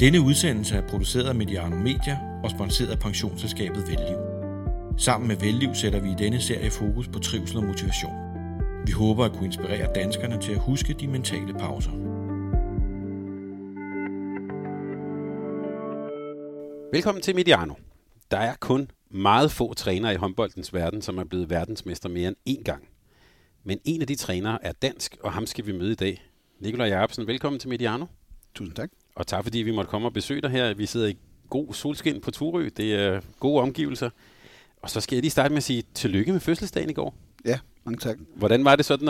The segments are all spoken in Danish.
Denne udsendelse er produceret af Mediano Media og sponsoreret af pensionsselskabet Velliv. Sammen med Velliv sætter vi i denne serie fokus på trivsel og motivation. Vi håber at kunne inspirere danskerne til at huske de mentale pauser. Velkommen til Mediano. Der er kun meget få trænere i håndboldens verden, som er blevet verdensmester mere end én gang. Men en af de trænere er dansk, og ham skal vi møde i dag. Nikolaj Jerebsen, velkommen til Mediano. Tusind tak. Og tak fordi vi måtte komme og besøge dig her. Vi sidder i god solskin på Turø. Det er gode omgivelser. Og så skal jeg lige starte med at sige tillykke med fødselsdagen i går. Ja, mange tak. Hvordan var det sådan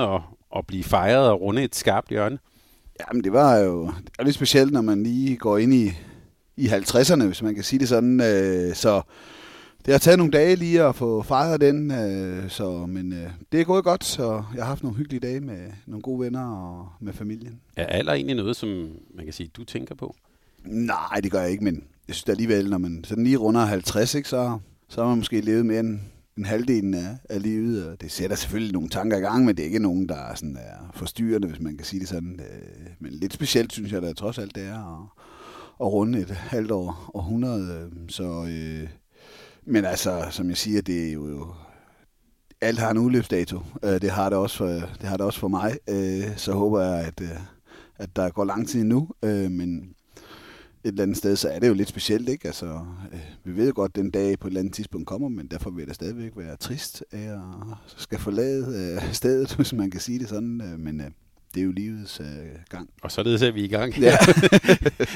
at blive fejret og runde et skarpt hjørne? Jamen det var jo lidt specielt, når man lige går ind i 50'erne, hvis man kan sige det sådan. Så det har taget nogle dage lige at få fejret den, men det er gået godt, så jeg har haft nogle hyggelige dage med nogle gode venner og med familien. Er alder egentlig noget, som man kan sige, du tænker på? Nej, det gør jeg ikke, men jeg synes alligevel, når man sådan lige runder 50, ikke, så har man måske levet mere end en halvdelen af livet, og det sætter selvfølgelig nogle tanker i gang, men det er ikke nogen, der sådan er forstyrrende, hvis man kan sige det sådan. Men lidt specielt, synes jeg da trods alt, det er at runde et halvt århundrede, men altså, som jeg siger, det er jo alt har en udløbsdato. Det har det også for mig. Så håber jeg, at der går lang tid endnu. Men et eller andet sted, så er det jo lidt specielt, ikke? Altså, vi ved jo godt, at den dag på et eller andet tidspunkt kommer, men derfor vil jeg da stadigvæk være trist af at skal forlade stedet, hvis man kan sige det sådan. Men det er jo livets gang. Og således er vi i gang. Ja.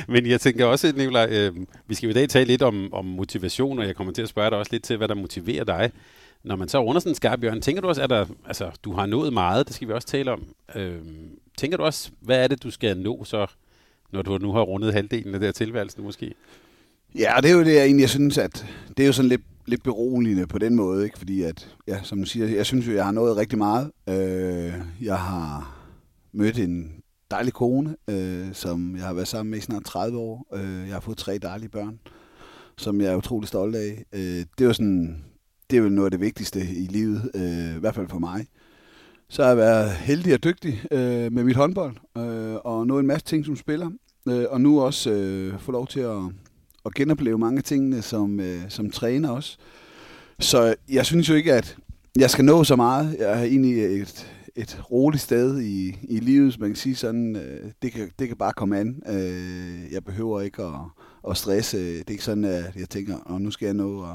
Men jeg tænker også, Nikolaj, vi skal i dag tale lidt om motivation, og jeg kommer til at spørge dig også lidt til, hvad der motiverer dig. Når man så runder sådan en skarp hjørne, tænker du også, du har nået meget, det skal vi også tale om. Tænker du også, hvad er det, du skal nå så, når du nu har rundet halvdelen af der tilværelsen måske? Ja, det er jo det, jeg egentlig synes, at det er jo sådan lidt beroligende på den måde, ikke? Fordi at, ja, som du siger, jeg synes jo, jeg har nået rigtig meget. Jeg har mødte en dejlig kone, som jeg har været sammen med i snart 30 år. Jeg har fået 3 dejlige børn, som jeg er utrolig stolt af. Det er jo noget af det vigtigste i livet, i hvert fald for mig. Så har jeg været heldig og dygtig med mit håndbold, og nået en masse ting som spiller. Og nu også få lov til at genopleve mange af tingene som træner også. Så jeg synes jo ikke, at jeg skal nå så meget. Jeg har egentlig et roligt sted i livet, som man kan sige sådan, det kan bare komme an. Jeg behøver ikke at stresse. Det er ikke sådan, at jeg tænker, nu skal jeg nå at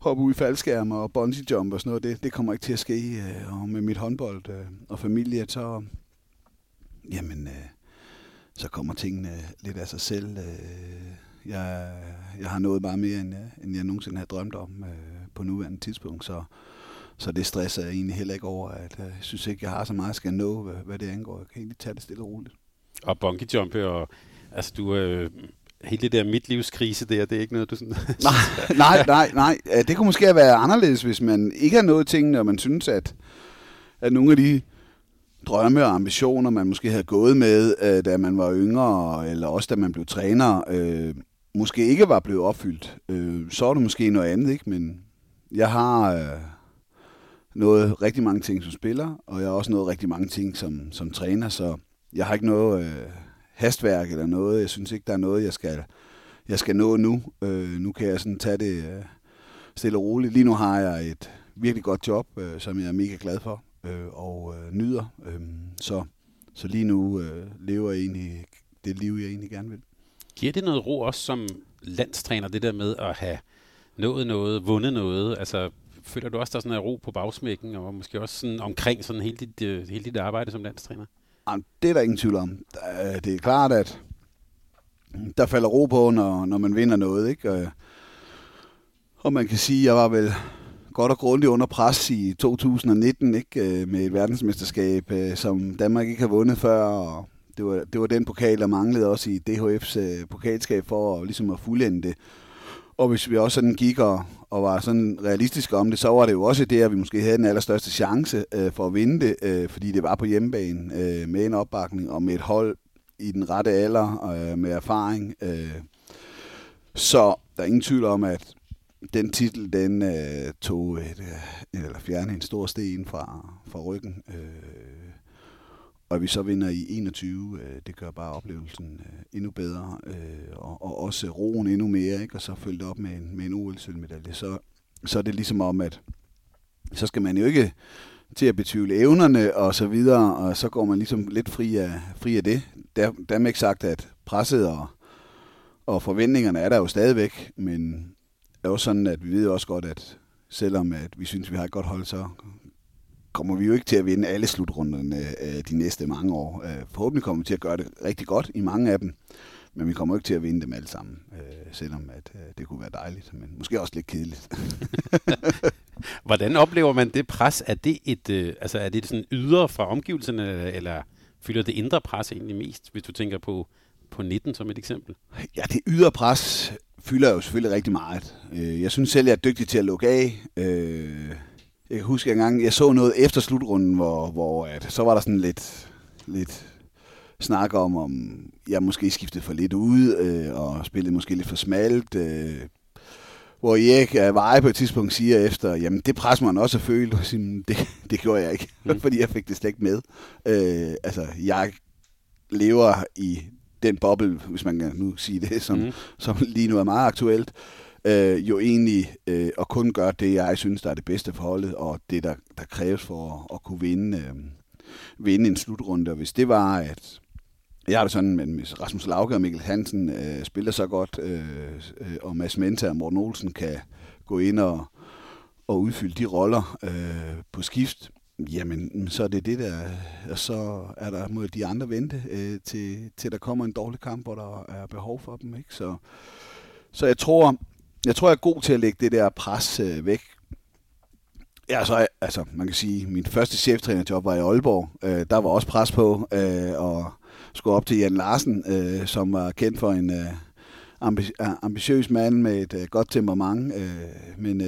hoppe ud i faldskærm og bungee jump og sådan noget. Det kommer ikke til at ske. Og med mit håndbold og familie, så kommer tingene lidt af sig selv. Jeg har nået bare mere, end jeg nogensinde har drømt om på nuværende tidspunkt, så det stresser jeg egentlig heller ikke over, at jeg synes ikke, jeg har så meget, jeg skal nå, hvad det angår. Jeg kan egentlig tage det stille og roligt. Og bungee jump, og altså hele det der midtlivskrise der, det er ikke noget, du sådan... Nej. Det kunne måske være anderledes, hvis man ikke har nået tingene, og man synes, at nogle af de drømme og ambitioner, man måske havde gået med, da man var yngre, eller også da man blev træner, måske ikke var blevet opfyldt. Så er det måske noget andet, ikke? Men jeg har... noget rigtig mange ting som spiller, og jeg har også nået rigtig mange ting som træner, så jeg har ikke noget hastværk eller noget. Jeg synes ikke, der er noget, jeg skal nå nu. Nu kan jeg sådan tage det stille og roligt. Lige nu har jeg et virkelig godt job, som jeg er mega glad for og nyder. Så lige nu lever jeg egentlig det liv, jeg egentlig gerne vil. Giver det noget ro også som landstræner, det der med at have nået noget, vundet noget, altså... Føler du også, der er sådan en ro på bagsmækken, og måske også sådan omkring sådan hele dit arbejde som landstræner? Jamen, det er der ingen tvivl om. Det er klart, at der falder ro på, når man vinder noget, ikke? Og man kan sige, at jeg var vel godt og grundigt under pres i 2019, ikke? Med et verdensmesterskab, som Danmark ikke har vundet før, og det var den pokal, der manglede også i DHF's pokalskab for ligesom at fuldende det. Og hvis vi også sådan gik og var sådan realistiske om det, så var det jo også det, at vi måske havde den allerstørste chance for at vinde det, fordi det var på hjemmebane med en opbakning og med et hold i den rette alder med erfaring. Så der er ingen tvivl om, at den titel, den fjernede en stor sten fra ryggen. Og vi så vinder i 21, det gør bare oplevelsen endnu bedre, og også roen endnu mere, ikke? Og så følge det op med en OL-sølvmedalje. Så er det ligesom om, at så skal man jo ikke til at betvivle evnerne og så videre, og så går man ligesom lidt fri af det. Der er ikke sagt, at presset og forventningerne er der jo stadigvæk, men er jo sådan, at vi ved også godt, at selvom at vi synes, vi har et godt hold, så kommer vi jo ikke til at vinde alle slutrunderne de næste mange år. Forhåbentlig kommer vi til at gøre det rigtig godt i mange af dem, men vi kommer jo ikke til at vinde dem alle sammen, selvom at det kunne være dejligt, men måske også lidt kedeligt. Hvordan oplever man det pres? Er det et sådan ydre fra omgivelserne, eller fylder det indre pres egentlig mest, hvis du tænker på 19 som et eksempel? Ja, det ydre pres fylder jo selvfølgelig rigtig meget. Jeg synes selv, jeg er dygtig til at lukke af. Jeg husker engang, jeg så noget efter slutrunden, hvor at, så var der sådan lidt snak om jeg måske skiftede for lidt ud, og spillede måske lidt for smalt. Hvor Erik Veje på et tidspunkt siger efter, jamen det pres man også følte, det gjorde jeg ikke, fordi jeg fik det slet ikke med. Jeg lever i den boble, hvis man kan nu sige det, som lige nu er meget aktuelt. Jo egentlig at kun gøre det, jeg synes, der er det bedste for holdet, og det, der kræves for at kunne vinde en slutrunde. Og hvis det var, at jeg har det sådan, men hvis Rasmus Lauge og Mikkel Hansen spiller så godt, og Mads Menta og Morten Olsen kan gå ind og udfylde de roller på skift, jamen så er det der, og så er der mod de andre vente, til der kommer en dårlig kamp, hvor der er behov for dem, ikke? Så jeg tror, jeg er god til at lægge det der pres væk. Ja, så, altså, man kan sige, min første cheftrænerjob var i Aalborg. Der var også pres på, og skulle op til Jan Larsen, som var kendt for en ambitiøs mand med et godt temperament. Men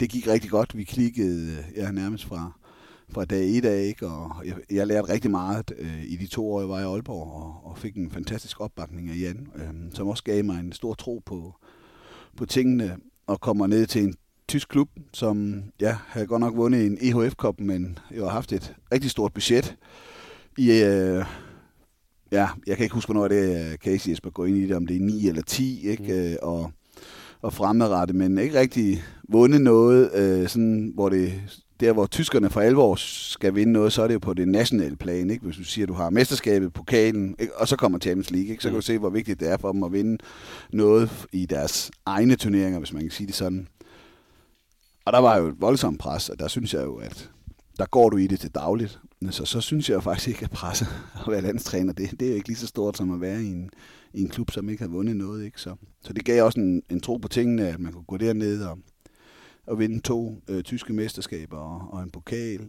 det gik rigtig godt. Vi klikkede nærmest fra dag 1 af, ikke? Og jeg lærte rigtig meget i de 2 år, jeg var i Aalborg, og fik en fantastisk opbakning af Jan, som også gav mig en stor tro på tingene, og kommer ned til en tysk klub, som havde godt nok vundet en EHF-cup, men jeg har haft et rigtig stort budget. Jeg kan ikke huske, hvornår det Casey Jesper går ind i det, om det er 9 eller 10, ikke? Og fremadrettet, men ikke rigtig vundet noget, sådan, hvor det... Der, hvor tyskerne for alvor skal vinde noget, så er det jo på det nationale plan, ikke? Hvis du siger, at du har mesterskabet, pokalen, ikke? Og så kommer Champions League, ikke? Så kan du se, hvor vigtigt det er for dem at vinde noget i deres egne turneringer, hvis man kan sige det sådan. Og der var jo et voldsomt pres, og der synes jeg jo, at der går du i det til dagligt. Så synes jeg faktisk ikke, at presset at være landstræner, det er jo ikke lige så stort som at være i en klub, som ikke har vundet noget, ikke? Så det gav også en tro på tingene, at man kunne gå derned og vinde 2 tyske mesterskaber og en pokal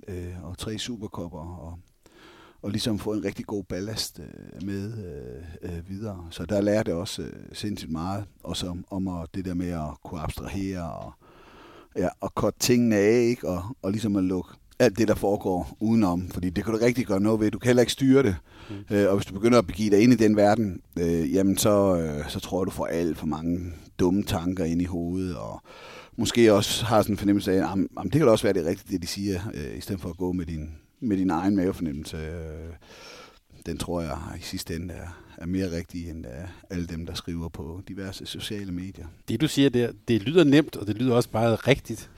og 3 superkopper og ligesom få en rigtig god ballast med videre. Så der lærte jeg også sindssygt meget, også om det der med at kunne abstrahere og korte tingene af, ikke? Og ligesom at lukke alt det, der foregår udenom, fordi det kan du rigtig gøre noget ved. Du kan heller ikke styre det, og hvis du begynder at begive dig ind i den verden, jamen så tror jeg, du får alt for mange dumme tanker ind i hovedet, og måske også har sådan en fornemmelse af, at det kan da også være det rigtige, det de siger, i stedet for at gå med din egen mavefornemmelse. Den tror jeg i sidste ende er mere rigtig, end alle dem, der skriver på diverse sociale medier. Det du siger der, det lyder nemt, og det lyder også bare rigtigt.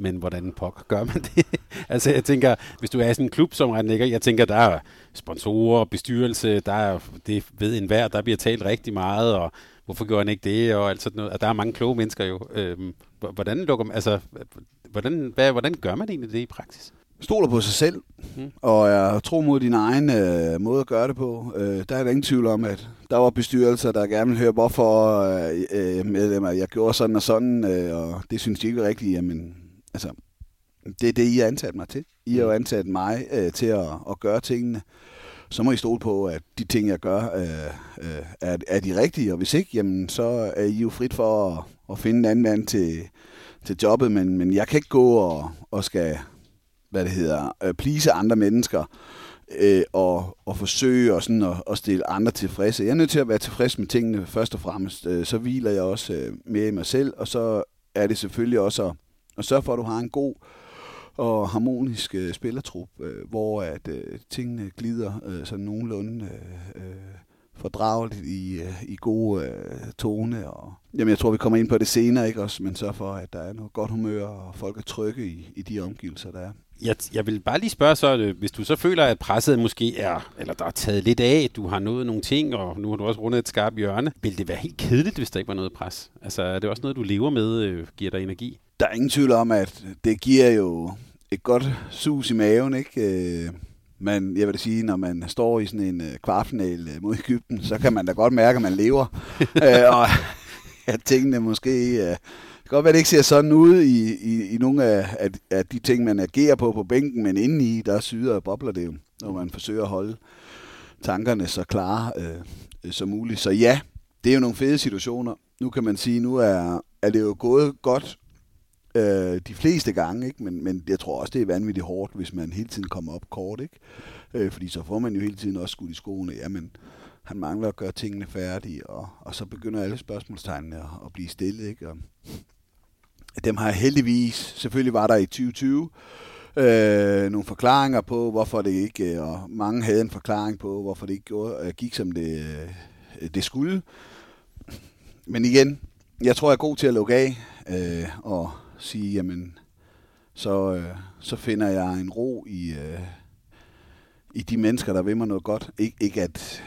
Men hvordan pokker gør man det? Altså jeg tænker, hvis du er i sådan en klub, som retlægger, jeg tænker, der er sponsorer, bestyrelse, der er, det ved enhver, der bliver talt rigtig meget, og hvorfor gør han ikke det, og alt sådan noget. Og der er mange kloge mennesker jo. Hvordan gør man egentlig det i praksis? Stoler på sig selv, og jeg tror mod din egen måde at gøre det på. Der er der ingen tvivl om, at der var bestyrelser, der gerne ville høre, hvorfor medlemmer, jeg gjorde sådan og sådan, og det synes de ikke var rigtigt, jamen... Altså, det er det, I har ansat mig til. I har jo ansat mig til at gøre tingene. Så må I stole på, at de ting, jeg gør, er de rigtige. Og hvis ikke, jamen, så er I jo frit for at finde en anden mand til jobbet. Men jeg kan ikke gå og skal, please andre mennesker og forsøge og sådan at stille andre tilfredse. Jeg er nødt til at være tilfreds med tingene først og fremmest. Så hviler jeg også mere i mig selv, og så er det selvfølgelig også at sørge for, at du har en god og harmonisk spillertrup, hvor at tingene glider sådan nogenlunde fordrageligt i gode tone. Og, jamen, jeg tror, vi kommer ind på det senere, ikke også, men så for, at der er noget godt humør, og folk er trygge i de omgivelser, der er. Jeg vil bare lige spørge så, hvis du så føler, at presset måske er, eller der er taget lidt af, du har nået nogle ting, og nu har du også rundet et skarpt hjørne, vil det være helt kedeligt, hvis der ikke var noget pres? Altså, er det også noget, du lever med, giver dig energi? Der er ingen tvivl om, at det giver jo et godt sus i maven, ikke? Men jeg vil da sige, når man står i sådan en kvartfinal mod Egypten, så kan man da godt mærke, at man lever. Og at tingene måske... Det kan godt være, det ikke ser sådan ud i nogle af de ting, man agerer på bænken, men indeni, der syder og bobler det jo, når man forsøger at holde tankerne så klare som muligt. Så ja, det er jo nogle fede situationer. Nu kan man sige, nu er det jo gået godt de fleste gange, ikke? Men jeg tror også, det er vanvittigt hårdt, hvis man hele tiden kommer op kort, ikke? Fordi så får man jo hele tiden også skudt i skoene, jamen... Han mangler at gøre tingene færdige, og så begynder alle spørgsmålstegnene at blive stillet, ikke? Og dem har heldigvis, selvfølgelig var der i 2020 nogle forklaringer på, hvorfor det ikke, og mange havde en forklaring på, hvorfor det ikke gik, som det skulle. Men igen, jeg tror, jeg er god til at lukke af og sige, jamen, så finder jeg en ro i de mennesker, der vil mig noget godt. Ikke at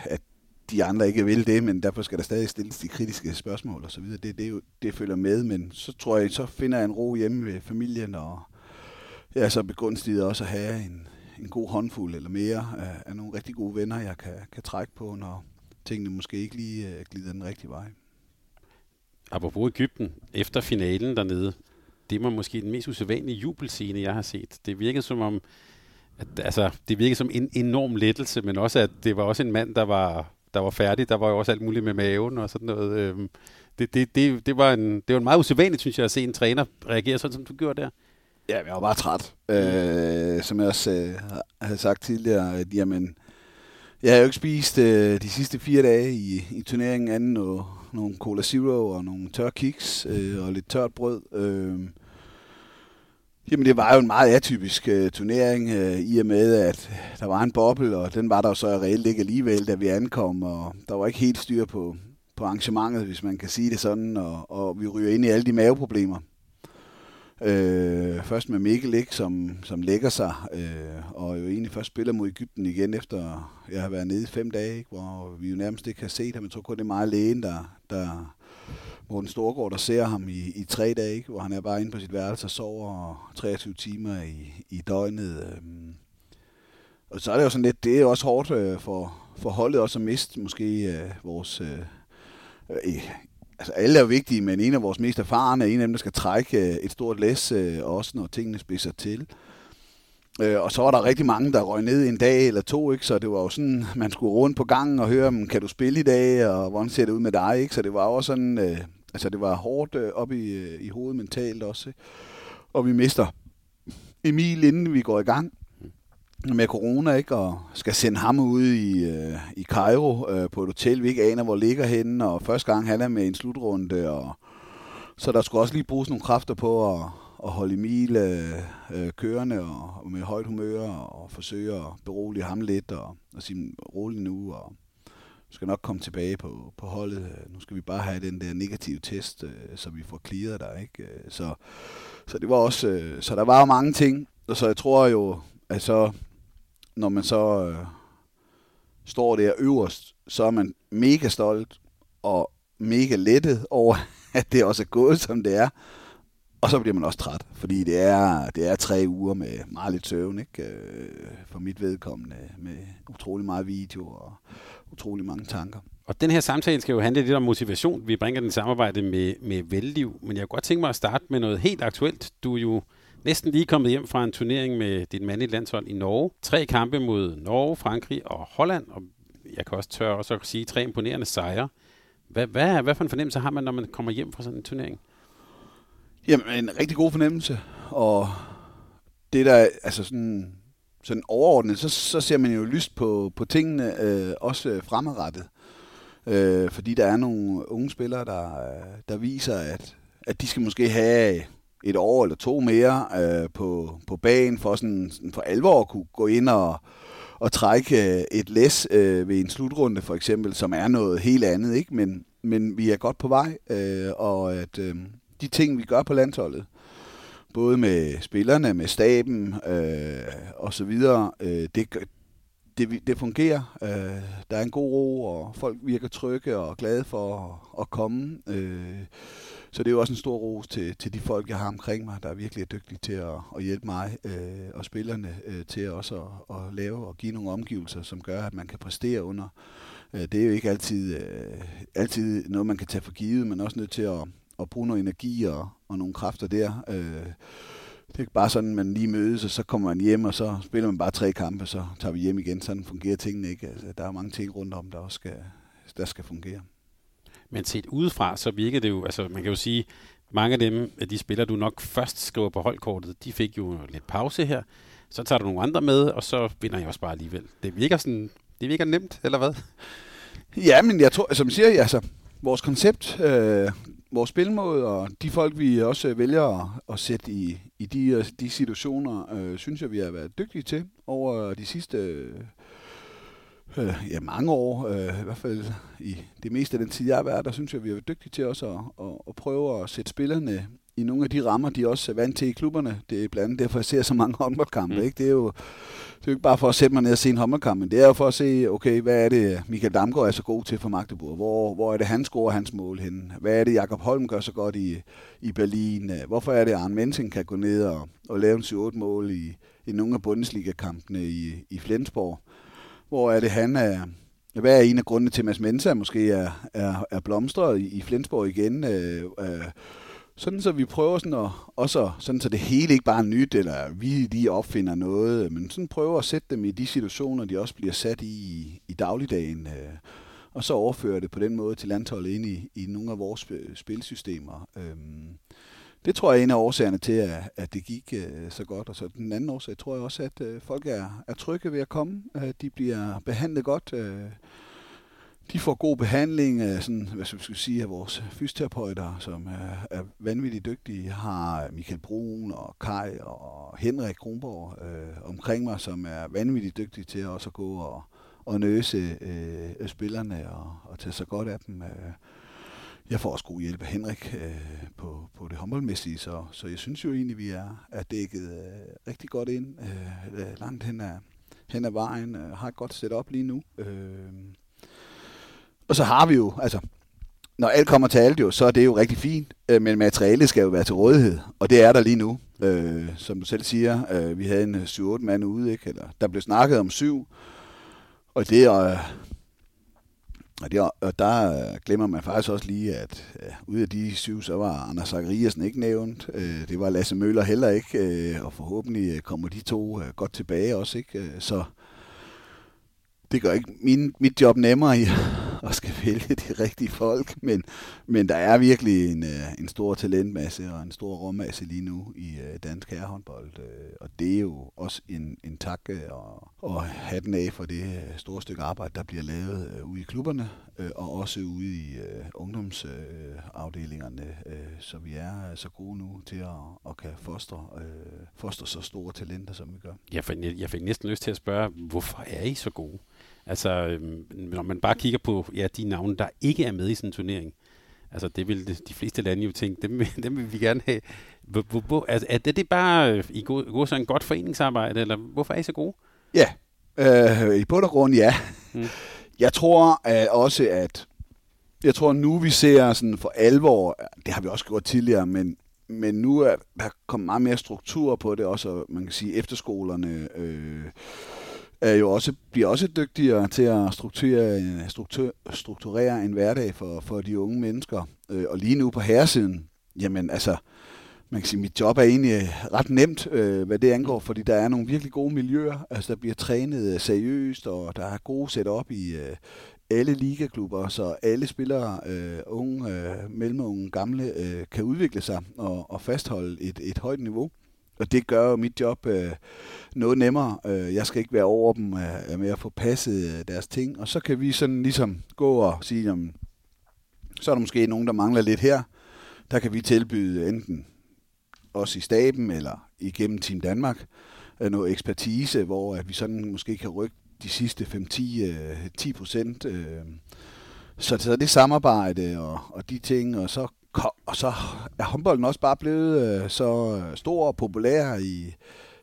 de andre ikke vil det, men derfor skal der stadig stilles de kritiske spørgsmål og så videre. Det følger med, men så tror jeg, så finder jeg en ro hjemme ved familien, og jeg er så begunstiget også at have en god håndfuld eller mere af nogle rigtig gode venner, jeg kan trække på, når tingene måske ikke lige glider den rigtige vej. Apropos Egypten, efter finalen dernede, det var måske den mest usædvanlige jubelscene, jeg har set. Det virkede som om, det virkede som en enorm lettelse, men også, at det var også en mand, der var færdig. Der var jo også alt muligt med maven og sådan noget. Det var en meget usædvanligt, synes jeg, at se en træner reagere sådan, som du gjorde der. Ja, jeg var bare træt. Som jeg også havde sagt tidligere, at jamen, jeg havde jo ikke spist de sidste 4 dage i turneringen anden nogle Cola Zero og nogle tør kiks og lidt tørt brød. Jamen, det var jo en meget atypisk turnering, i og med, at der var en boble, og den var der jo så reelt ikke alligevel, da vi ankom, og der var ikke helt styr på arrangementet, hvis man kan sige det sådan, og vi ryger ind i alle de maveproblemer. Først med Mikkel, ikke, som lægger sig, og jo egentlig først spiller mod Egypten igen, efter jeg har været nede i 5 dage, ikke, hvor vi jo nærmest ikke har set ham. Jeg tror kun, det er meget lægen, der Morten Storgård, der ser ham i 3 dage, ikke? Hvor han er bare inde på sit værelse og sover 23 timer i døgnet. Og så er det jo sådan lidt, det er også hårdt for holdet også at miste måske vores... Altså alle er vigtige, men en af vores mest erfarne er en af dem, der skal trække et stort læs, også når tingene spidser til. Og så var der rigtig mange, der røg ned en dag eller to, ikke? Så det var jo sådan, man skulle rundt på gangen og høre, kan du spille i dag, og hvordan ser det ud med dig, ikke? Så det var også sådan, altså det var hårdt op i hovedet mentalt også, ikke? Og vi mister Emil, inden vi går i gang med corona, ikke? Og skal sende ham ud i Kairo på et hotel, vi ikke aner, hvor ligger henne, og første gang han er med en slutrunde, og så der skulle også lige bruges nogle kræfter på at holde Emil kørende og med højt humør og forsøge at berolige ham lidt og sige, rolig nu, og du skal nok komme tilbage på holdet. Nu skal vi bare have den der negative test, så vi får clearet dig, ikke? Så det var også så der var jo mange ting, og så jeg tror jo, at så når man så står der øverst, så er man mega stolt og mega lettet over, at det også er gået, som det er. Og så bliver man også træt, fordi det er 3 uger med meget lidt søvn, ikke? For mit vedkommende, med utrolig meget video og utrolig mange tanker. Og den her samtale skal jo handle lidt om motivation. Vi bringer den i samarbejde med Velliv, men jeg kunne godt tænke mig at starte med noget helt aktuelt. Du er jo næsten lige kommet hjem fra en turnering med dit mandlige landshold i Norge. 3 kampe mod Norge, Frankrig og Holland, og jeg kan også tørre at sige 3 imponerende sejre. Hvad for en fornemmelse har man, når man kommer hjem fra sådan en turnering? Jamen, en rigtig god fornemmelse, og det der, altså sådan overordnet, så ser man jo lyst på tingene, også fremadrettet, fordi der er nogle unge spillere, der viser, at de skal måske have et år eller to mere på banen for sådan for alvor at kunne gå ind og trække et læs ved en slutrunde for eksempel, som er noget helt andet, ikke? Men vi er godt på vej, og at de ting, vi gør på landsholdet, både med spillerne, med staben og så videre, det fungerer. Der er en god ro, og folk virker trygge og glade for at komme. Så det er jo også en stor ros til de folk, jeg har omkring mig, der virkelig er dygtige til at hjælpe mig og spillerne til også at lave og give nogle omgivelser, som gør, at man kan præstere under. Det er jo ikke altid noget, man kan tage for givet, men også nødt til at bruge noget energi og nogle kræfter der. Det er ikke bare sådan, at man lige mødes, og så kommer man hjem, og så spiller man bare 3 kampe, og så tager vi hjem igen. Sådan fungerer tingene ikke. Altså, der er mange ting rundt om, der også skal fungere. Men set udefra, så virker det jo, altså man kan jo sige, mange af dem, de spillere, du nok først skriver på holdkortet, de fik jo lidt pause her. Så tager du nogle andre med, og så vinder jeg også bare alligevel. Det virker nemt, eller hvad? Ja, men jeg tror, som siger, altså, vores koncept, vores spilmåde og de folk, vi også vælger at sætte i de situationer, synes jeg, vi har været dygtige til over de sidste mange år. I hvert fald i det meste af den tid, jeg har været der, synes jeg, vi har været dygtige til også at prøve at sætte spillerne i nogle af de rammer, de også er vant til i klubberne. Det er blandt andet derfor, jeg ser så mange håndboldkampe. Mm. Ikke? Det er jo ikke bare for at sætte mig ned og se en håndboldkamp, men det er jo for at se, okay, hvad er det, Michael Damgaard er så god til for Magdeburg? Hvor er det, han scorer hans mål henne? Hvad er det, Jakob Holm gør så godt i Berlin? Hvorfor er det, Arne Mensing kan gå ned og lave en 7-8 mål i nogle af Bundesliga-kampene i Flensborg? Hvor er det, han er... Hvad er en af grundene til, at Mads Menta måske er blomstret i Flensborg igen? Sådan så vi prøver sådan også sådan så det hele ikke bare er nyt, eller vi lige opfinder noget, men sådan prøver at sætte dem i de situationer, de også bliver sat i dagligdagen, og så overføre det på den måde til landsholdet ind i nogle af vores spilsystemer. Det tror jeg er en af årsagerne til, at det gik så godt, og så den anden årsag tror jeg også, at folk er trygge ved at komme, at de bliver behandlet godt. De får god behandling, sådan, hvad skal vi sige, af vores fysioterapeuter, som er vanvittigt dygtige. Har Mikkel Brun og Kai og Henrik Kronborg omkring mig, som er vanvittigt dygtige til også at gå og nøse spillerne og tage sig godt af dem. Jeg får også god hjælp af Henrik på det håndboldmæssige, så jeg synes jo egentlig, vi er dækket rigtig godt ind, langt hen ad vejen, har et godt setup lige nu. Og så har vi jo, altså, når alt kommer til alt jo, så er det jo rigtig fint, men materialet skal jo være til rådighed, og det er der lige nu. Som du selv siger, vi havde en 7-8 mand ude, ikke? Eller, der blev snakket om 7, og og der glemmer man faktisk også lige, at ud af de 7, så var Anders Zachariasen ikke nævnt, det var Lasse Møller heller ikke, og forhåbentlig kommer de to godt tilbage også, ikke? Så det gør ikke mit job nemmere at skal vælge de rigtige folk, men der er virkelig en stor talentmasse og en stor rummasse lige nu i dansk herrehåndbold, og det er jo også en tak og hatten af for det store stykke arbejde, der bliver lavet ude i klubberne og også ude i ungdomsafdelingerne, så vi er så gode nu til at kan fostre så store talenter, som vi gør. Jeg fik næsten lyst til at spørge, hvorfor er I så gode? Altså, når man bare kigger på de navne, der ikke er med i sådan en turnering, altså det vil de fleste lande jo tænke, dem vil vi gerne have. Altså, er det bare i god sådan godt foreningsarbejde, eller hvorfor er I så gode? Ja, i bund og grund ja. Mm. Jeg tror også, at nu vi ser sådan for alvor, det har vi også gjort tidligere, men nu er der kommet meget mere struktur på det, også man kan sige efterskolerne, er jo også, bliver også dygtigere til at strukturere en hverdag for de unge mennesker. Og lige nu på herresiden, jamen altså, man kan sige, mit job er egentlig ret nemt, hvad det angår, fordi der er nogle virkelig gode miljøer. Altså, der bliver trænet seriøst, og der er gode setup i alle ligaklubber, så alle spillere, unge, mellemunge, gamle, kan udvikle sig og fastholde et højt niveau. Og det gør jo mit job noget nemmere. Jeg skal ikke være over dem med at få passet deres ting. Og så kan vi sådan ligesom gå og sige, jamen, så er der måske nogen, der mangler lidt her. Der kan vi tilbyde enten os i staben eller igennem Team Danmark noget ekspertise, hvor at vi sådan måske kan rykke de sidste 5-10%. Så det samarbejde og de ting, og så er håndbolden også bare blevet så stor og populær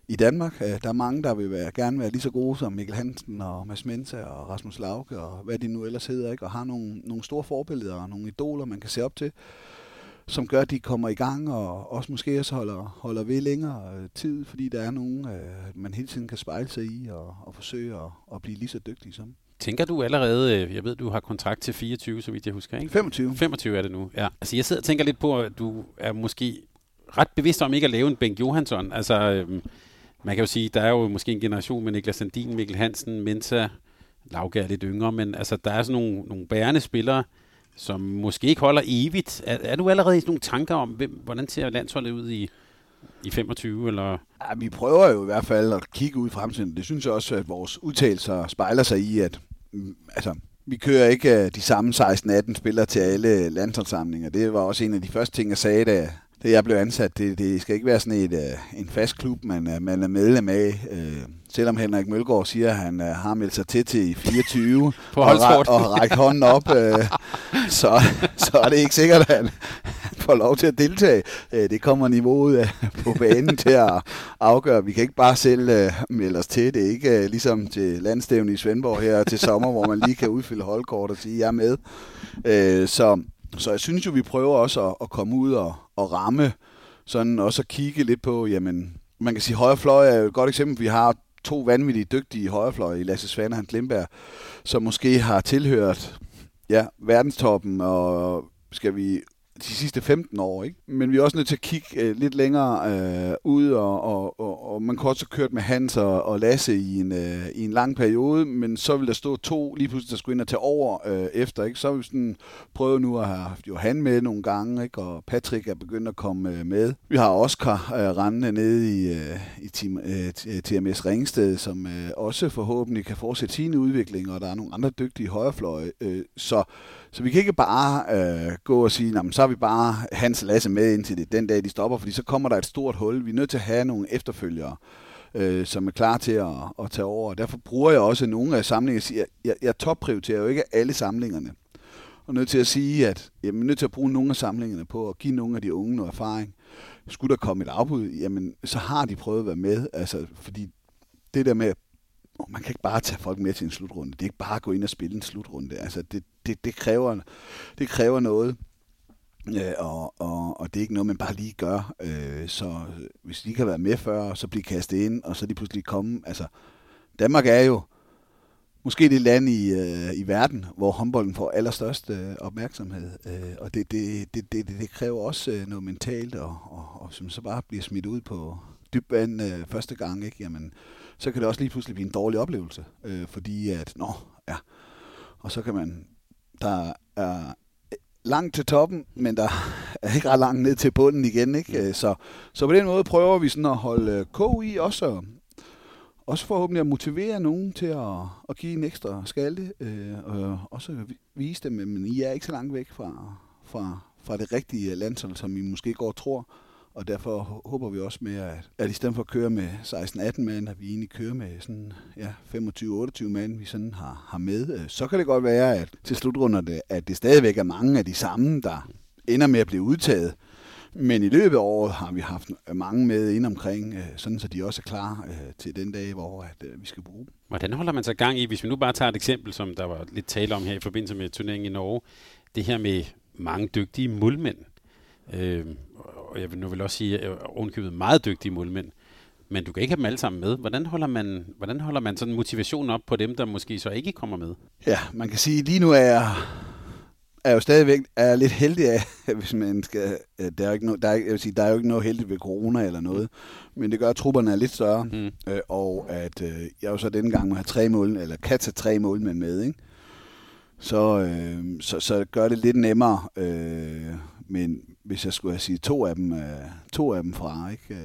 i Danmark. Der er mange, der vil gerne være lige så gode som Mikkel Hansen og Mads Menta og Rasmus Lauge og hvad de nu ellers hedder, ikke? Og har nogle store forbilleder og nogle idoler, man kan se op til, som gør, at de kommer i gang og også måske også holder ved længere tid, fordi der er nogen, man hele tiden kan spejle sig i og forsøge at blive lige så dygtig som. Tænker du allerede, jeg ved, du har kontrakt til 24, så vidt jeg husker, ikke? 25. 25 er det nu, ja. Altså jeg sidder og tænker lidt på, at du er måske ret bevidst om ikke at lave en Bengt Johansson. Altså man kan jo sige, der er jo måske en generation med Niklas Landin, Mikkel Hansen, Menta, Lauge er lidt yngre, men altså der er sådan nogle bærende spillere, som måske ikke holder evigt. Er du allerede i nogle tanker om, hvordan ser landsholdet ud i 25, eller? Ja, vi prøver jo i hvert fald at kigge ud i fremtiden. Det synes jeg også, at vores udtalelser spejler sig i, at altså, vi kører ikke de samme 16-18 spillere til alle landsholdssamlinger. Det var også en af de første ting, jeg sagde, da jeg blev ansat. Det skal ikke være sådan en fast klub, man er medlem af. Selvom Henrik Mølgaard siger, at han har meldt sig til 24 og række hånden op, så er det ikke sikkert, at han får lov til at deltage. Det kommer niveauet på banen til at afgøre. Vi kan ikke bare selv melde os til. Det er ikke ligesom til landstævne i Svendborg her til sommer, hvor man lige kan udfylde holdkort og sige, at jeg er med. Så jeg synes jo, vi prøver også at komme ud og ramme, sådan også at kigge lidt på, jamen, man kan sige, højrefløj er jo et godt eksempel. Vi har 2 vanvittigt dygtige højrefløje i Lasse Svane og Hans Lindberg, som måske har tilhørt verdenstoppen og skal vi de sidste 15 år, ikke? Men vi er også nødt til at kigge lidt længere ud, og man kan også kørt med Hans og Lasse i en lang periode, men så vil der stå 2 lige pludselig, der skulle ind og tage over efter, ikke? Så vil vi sådan prøve nu at have haft Johan med nogle gange, ikke? Og Patrick er begyndt at komme med. Vi har Oscar rendende nede i team, TMS Ringsted, som også forhåbentlig kan fortsætte sine udviklinger, og der er nogle andre dygtige højrefløje, så vi kan ikke bare gå og sige, så har vi bare Hans og Lasse med indtil det den dag, de stopper, fordi så kommer der et stort hul. Vi er nødt til at have nogle efterfølgere, som er klar til at tage over. Og derfor bruger jeg også nogle af samlingerne. Jeg topprioriterer jo ikke alle samlingerne. Og er nødt til at sige, at jeg er nødt til at bruge nogle af samlingerne på at give nogle af de unge noget erfaring. Skulle der komme et afbud, jamen, så har de prøvet at være med. Altså, fordi det der med, man kan ikke bare tage folk med til en slutrunde. Det er ikke bare at gå ind og spille en slutrunde. Altså, det kræver noget. Og det er ikke noget, man bare lige gør. Så hvis de ikke har været med før, så bliver kastet ind, og så de pludselig komme. Altså, Danmark er jo måske det land i verden, hvor håndbolden får allerstørst opmærksomhed. Og det kræver også noget mentalt, og som så bare bliver smidt ud på dybt vand første gang, ikke? Jamen, så kan det også lige pludselig blive en dårlig oplevelse. Fordi at, og så kan man, der er langt til toppen, men der er ikke ret langt ned til bunden igen, ikke? Så på den måde prøver vi sådan at holde kog i også, og så forhåbentlig at motivere nogen til at give en ekstra skalle, og så vise dem, men I er ikke så langt væk fra det rigtige landshold, som I måske går og tror, og derfor håber vi også med, at i stedet for at køre med 16-18 mand, at vi egentlig kører med sådan, 25-28 mand, vi sådan har med. Så kan det godt være, at til slutrunderne, at det stadigvæk er mange af de samme, der ender med at blive udtaget. Men i løbet af året har vi haft mange med ind omkring, sådan så de også er klar til den dag, hvor vi skal bruge dem. Hvordan holder man sig gang i, hvis vi nu bare tager et eksempel, som der var lidt tale om her i forbindelse med turneringen i Norge, det her med mange dygtige målmænd. Og jeg vil nu også sige, at jeg er ovenkøbet meget dygtige målmænd, men du kan ikke have dem alle sammen med. Hvordan holder man sådan motivationen op på dem, der måske så ikke kommer med? Ja, man kan sige, at lige nu er jeg jo stadigvæk lidt heldig af, hvis man skal... Der er jo ikke noget heldigt ved corona eller noget, men det gør, at trupperne er lidt større, og at jeg jo så denne gang må have 3 mål, eller kan tage 3 målmænd med, ikke? Så gør det lidt nemmere, men hvis jeg skulle sige 2 af dem fra, ikke?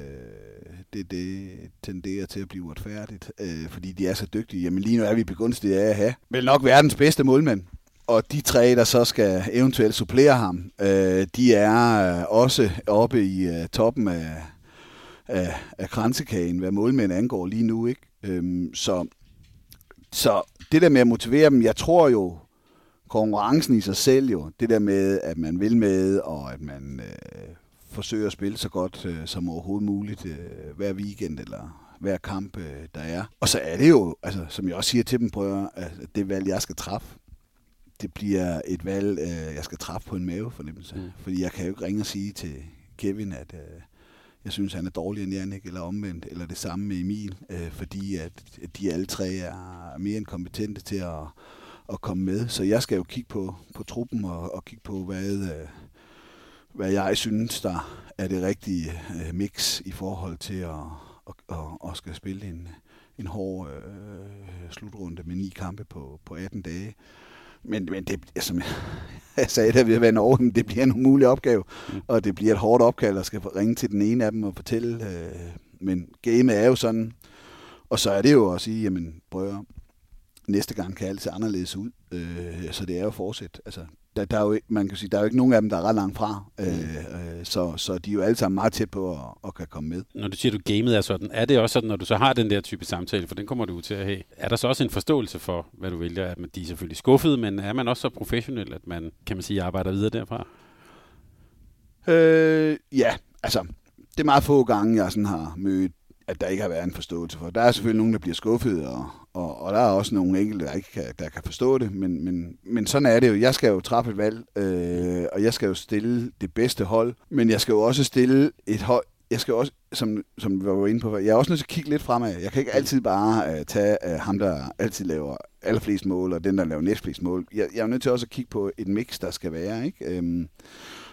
Det tenderer til at blive uretfærdigt, fordi de er så dygtige. Jamen lige nu er vi begunstiget af at have vel nok verdens bedste målmand, og de 3, der så skal eventuelt supplere ham, de er også oppe i toppen af af kransekagen, hvad målmænd angår lige nu, ikke? Så det der med at motivere dem, jeg tror jo, konkurrencen i sig selv jo, det der med, at man vil med, og at man forsøger at spille så godt som overhovedet muligt hver weekend eller hver kamp, der er. Og så er det jo, altså, som jeg også siger til dem, prøver, at det valg, jeg skal træffe, det bliver et valg, jeg skal træffe på en mavefornemmelse. Mm. Fordi jeg kan jo ikke ringe og sige til Kevin, at jeg synes, han er dårligere end Jannik, eller omvendt, eller det samme med Emil, fordi at de alle tre er mere end kompetente til at komme med. Så jeg skal jo kigge på truppen og kigge på, hvad jeg synes, der er det rigtige mix i forhold til at skal spille en hård slutrunde med 9 kampe på 18 dage. Men det, som jeg sagde, der vil være en overhæng, det bliver en umulig opgave, og det bliver et hårdt opkald, og skal ringe til den ene af dem og fortælle. Men gamet er jo sådan, og så er det jo at sige, jamen prøv, næste gang kan alt se anderledes ud, så det er jo fortsat. Altså, der er jo, man kan sige, der er jo ikke nogen af dem, der er ret langt fra, så de er jo alle sammen meget tæt på at kan komme med. Når du siger, at du gamet er sådan, er det også sådan, når du så har den der type samtale, for den kommer du til at have, er der så også en forståelse for, hvad du vælger? At de er selvfølgelig skuffede, men er man også så professionel, at man, kan man sige, arbejder videre derfra? Ja, altså, det er meget få gange, jeg sådan har mødt, at der ikke har været en forståelse for. Der er selvfølgelig nogen, der bliver skuffet, og der er også nogle enkelte, der ikke kan forstå det, men sådan er det jo. Jeg skal jo træffe et valg, og jeg skal jo stille det bedste hold, men jeg skal jo også stille et hold, jeg skal også, som vi var inde på, jeg er også nødt til at kigge lidt fremad. Jeg kan ikke altid bare tage ham, der altid laver allerflest mål, og den, der laver næstflest mål. Jeg er nødt til også at kigge på et mix, der skal være, ikke?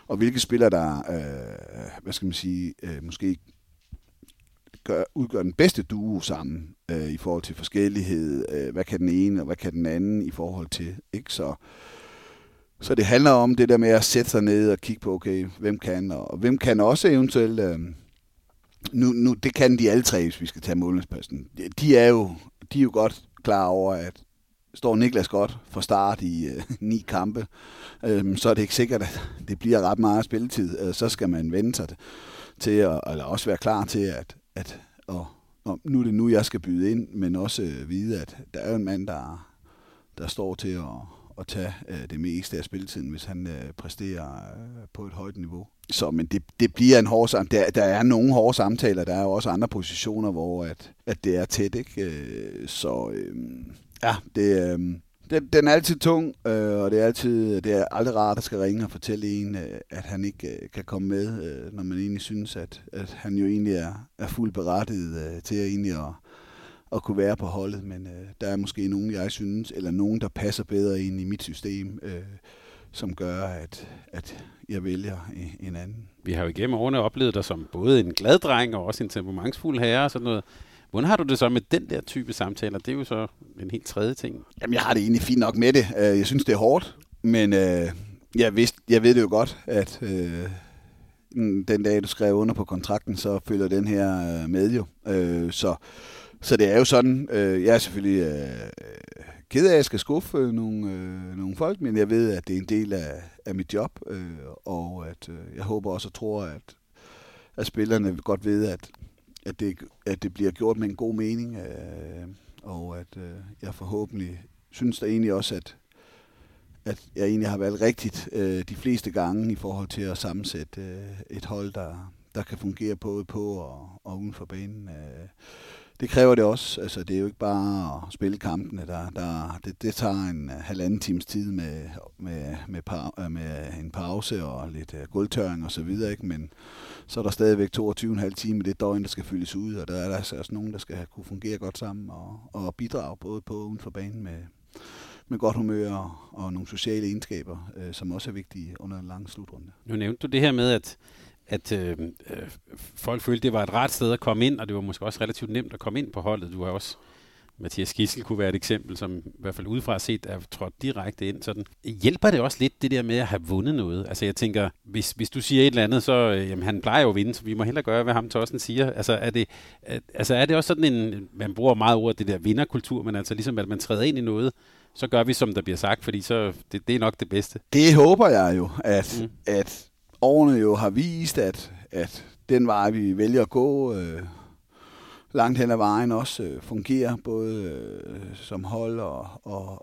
Og hvilke spillere, der, hvad skal man sige, måske udgør den bedste duo sammen i forhold til forskellighed. Hvad kan den ene, og hvad kan den anden i forhold til, ikke? Så det handler om det der med at sætte sig ned og kigge på, okay, hvem kan, og hvem kan også eventuelt... Nu, det kan de alle tre, hvis vi skal tage målmandsposten. De er jo godt klar over, at står Niklas godt for start i 9 kampe, så er det ikke sikkert, at det bliver ret meget spilletid. Så skal man vente sig til, eller også være klar til, at nu er det nu, jeg skal byde ind, men også vide, at der er en mand, der står til at tage det meste af spilletiden, hvis han præsterer på et højt niveau. Så, men det bliver en hård samtale. Der er nogle hårde samtaler, der er jo også andre positioner, hvor at det er tæt, ikke? Den er altid tung, og det er aldrig rart, at skal ringe og fortælle en, at han ikke kan komme med, når man egentlig synes, at han jo egentlig er fuldt berettiget til egentlig at kunne være på holdet. Men der er måske nogen, jeg synes, eller nogen, der passer bedre ind i mit system, som gør, at jeg vælger en anden. Vi har jo igennem årene oplevet dig som både en glad dreng og også en temperamentsfuld herre og sådan noget. Hvordan har du det så med den der type samtaler? Det er jo så en helt tredje ting. Jamen, jeg har det egentlig fint nok med det. Jeg synes, det er hårdt, men jeg ved det jo godt, at den dag, du skrev under på kontrakten, så følger den her med jo. Så det er jo sådan. Jeg er selvfølgelig ked af, at jeg skal skuffe nogle folk, men jeg ved, at det er en del af mit job, og at jeg håber også og tror, at spillerne vil godt vide, at det bliver gjort med en god mening, og at jeg forhåbentlig synes da egentlig også, at jeg egentlig har valgt rigtigt de fleste gange i forhold til at sammensætte et hold, der kan fungere både på og uden for banen. Det kræver det også. Altså, det er jo ikke bare at spille kampene. Det tager en halvanden times tid med en pause og lidt gulvtørring og så videre, ikke? Men så er der stadigvæk 22,5 timer i det døgn, der skal fyldes ud, og der er der altså også nogen, der skal kunne fungere godt sammen og bidrage både på uden for banen med godt humør og nogle sociale egenskaber, som også er vigtige under en lang slutrunde. Nu nævnte du det her med, at folk følte, det var et rart sted at komme ind, og det var måske også relativt nemt at komme ind på holdet. Du har også, Mathias Gissel kunne være et eksempel, som i hvert fald udefra set er trådt direkte ind. Sådan. Hjælper det også lidt, det der med at have vundet noget? Altså jeg tænker, hvis du siger et eller andet, så jamen, han plejer jo at vinde, så vi må hellere gøre, hvad ham Torsten siger. Altså er det også sådan en, man bruger meget ordet, det der vinderkultur, men altså ligesom, at man træder ind i noget, så gør vi, som der bliver sagt, fordi så det er nok det bedste. Det håber jeg jo, at årene jo har vist, at den vej, vi vælger at gå, langt hen ad vejen også fungerer, både som hold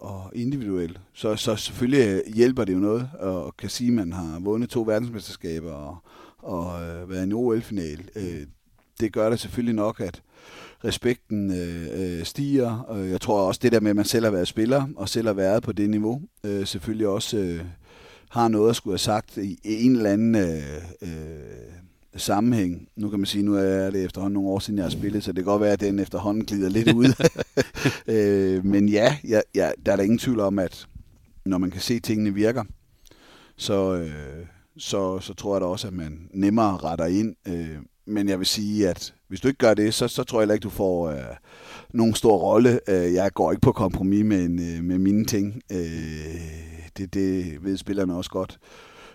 og individuelt. Så selvfølgelig hjælper det jo noget, og kan sige, at man har vundet 2 verdensmesterskaber og været i en OL-final. Det gør da selvfølgelig nok, at respekten stiger. Jeg tror også, det der med, at man selv har været spiller, og selv har været på det niveau, selvfølgelig også har noget at skulle have sagt i en eller anden sammenhæng. Nu kan man sige, nu er det efterhånden nogle år siden, jeg har spillet, så det kan godt være, at den efterhånden glider lidt ud. Men ja, der er da ingen tvivl om, at når man kan se, at tingene virker, så tror jeg da også, at man nemmere retter ind. Men jeg vil sige, at hvis du ikke gør det, så tror jeg heller ikke, du får nogen stor rolle. Jeg går ikke på kompromis med mine ting. Det ved spillerne også godt.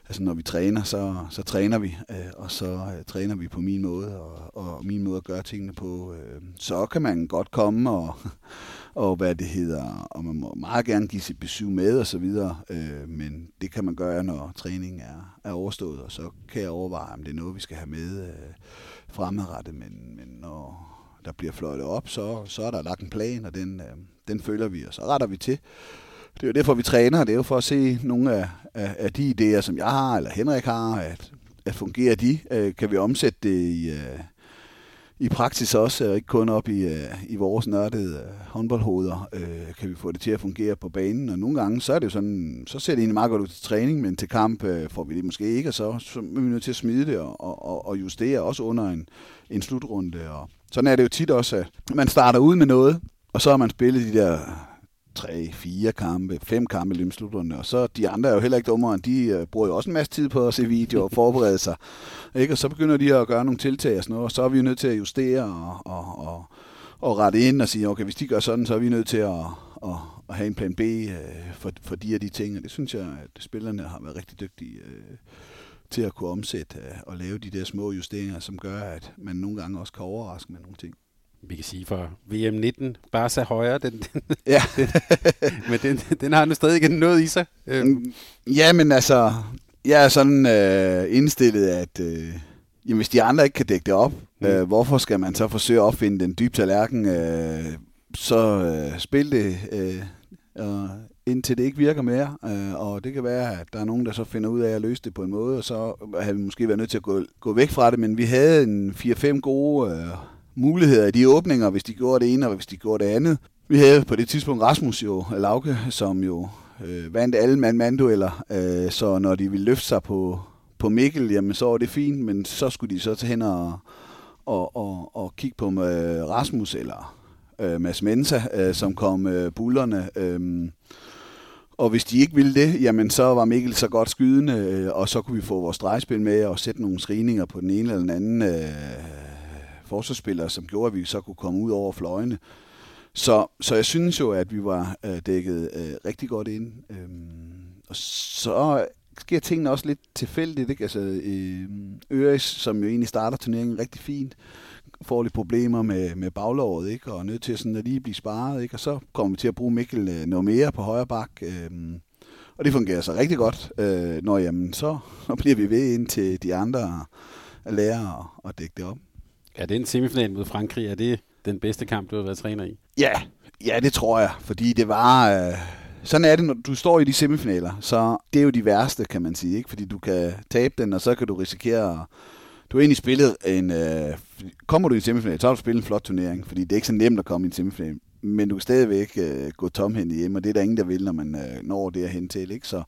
Altså når vi træner, så træner vi, og så træner vi på min måde, og min måde at gøre tingene på. Så kan man godt komme og og man må meget gerne give sit besøg med og så videre, men det kan man gøre, når træningen er overstået, og så kan jeg overveje, om det er noget, vi skal have med fremadrettet, men når der bliver fløjtet op, så er der lagt en plan, og den følger vi, og så retter vi til. Det er jo derfor, vi træner, det er jo for at se nogle af de idéer, som jeg har, eller Henrik har, at fungerer de, kan vi omsætte det i praksis også, og ikke kun op i vores nørdede håndboldhoveder, kan vi få det til at fungere på banen, og nogle gange, så er det jo sådan, så ser det egentlig meget godt ud til træning, men til kamp får vi det måske ikke, og så er vi nødt til at smide det og justere, også under en slutrunde, og sådan er det jo tit også, at man starter ud med noget, og så har man spillet de der 3-4 kampe, 5 kampe i løbslutterne, og så de andre er jo heller ikke dummere, de bruger jo også en masse tid på at se videoer og forberede sig, ikke? Og så begynder de at gøre nogle tiltag og sådan noget, og så er vi jo nødt til at justere og rette ind og sige, okay, hvis de gør sådan, så er vi nødt til at have en plan B for de og de ting, og det synes jeg, at spillerne har været rigtig dygtige til at kunne omsætte og lave de der små justeringer, som gør, at man nogle gange også kan overraske med nogle ting. Vi kan sige for VM19, Barca højere, ja. Men den har nu stadig ikke noget i sig. Ja, men altså, jeg er sådan indstillet, at jamen, hvis de andre ikke kan dække det op, hvorfor skal man så forsøge at opfinde den dybe tallerken? Så spil det, indtil det ikke virker mere. Og det kan være, at der er nogen, der så finder ud af at løse det på en måde, og så har vi måske været nødt til at gå væk fra det, men vi havde en 4-5 gode muligheder i de åbninger, hvis de gjorde det ene, og hvis de gjorde det andet. Vi havde på det tidspunkt Rasmus Lauge, som jo vandt alle mand-mandueller, så når de ville løfte sig på Mikkel, jamen så var det fint, men så skulle de så tage hen og kigge på Rasmus eller Mads Menta, som kom bullerne. Og hvis de ikke ville det, jamen så var Mikkel så godt skydende, og så kunne vi få vores drejespil med og sætte nogle skrigninger på den ene eller den anden forsvarsspillere, som gjorde, at vi så kunne komme ud over fløjene. Så jeg synes jo, at vi var dækket rigtig godt ind. Og så sker tingene også lidt tilfældigt. Ikke? Altså, Øres, som jo egentlig starter turneringen rigtig fint, får lidt problemer med baglovet, ikke? Og er nødt til sådan at lige blive sparet. Ikke? Og så kommer vi til at bruge Mikkel noget mere på højre bak. Og det fungerer så rigtig godt. Så bliver vi ved ind til de andre lærer og dække det op. Er det en semifinal mod Frankrig? Er det den bedste kamp, du har været træner i? Ja, det tror jeg, fordi det var... Sådan er det, når du står i de semifinaler, så det er jo de værste, kan man sige, ikke? Fordi du kan tabe den, og så kan du risikere... Du har egentlig spillet en... Kommer du i en semifinal, så har du spillet en flot turnering, fordi det er ikke så nemt at komme i en semifinal, men du kan stadigvæk gå tomhændet hjem, og det er der ingen, der vil, når man når derhen til, ikke? Så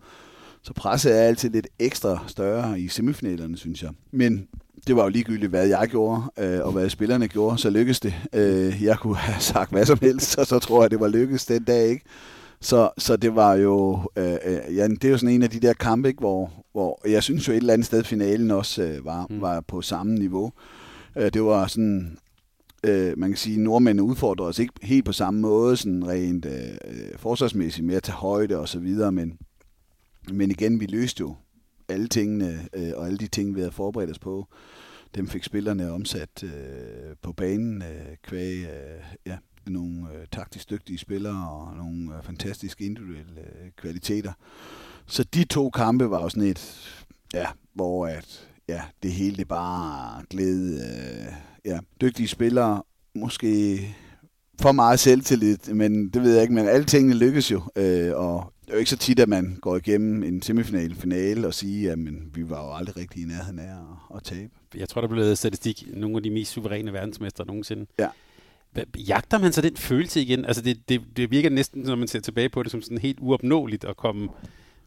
presset er altid lidt ekstra større i semifinalerne, synes jeg. Men... Det var jo ligegyldigt, hvad jeg gjorde, og hvad spillerne gjorde, så lykkedes det. Jeg kunne have sagt hvad som helst, og så tror jeg, det var lykkedes den dag, ikke? Så det var jo... det er jo sådan en af de der kampe, ikke? Hvor jeg synes jo et eller andet sted, finalen også var på samme niveau. Det var sådan... man kan sige, at nordmændene udfordrede os ikke helt på samme måde, sådan rent forsvarsmæssigt med at tage højde og så videre, men igen, vi løste jo alle tingene, og alle de ting, vi havde forberedt os på, dem fik spillerne omsat på banen kvæg nogle taktisk dygtige spillere og nogle fantastiske individuelle kvaliteter. Så de 2 kampe var jo sådan et, hvor at ja, det hele det bare glæde. Ja, dygtige spillere, måske for meget selvtillid, men det ved jeg ikke, men alle tingene lykkes jo, og det er jo ikke så tit, at man går igennem en semifinal, finale og siger, at vi var jo aldrig rigtig i nærheden af at tabe. Jeg tror, der blev lavet statistik, nogle af de mest suveræne verdensmestre nogensinde. Ja. Jagter man så den følelse igen? Altså det virker næsten, når man ser tilbage på det, som sådan helt uopnåeligt at komme,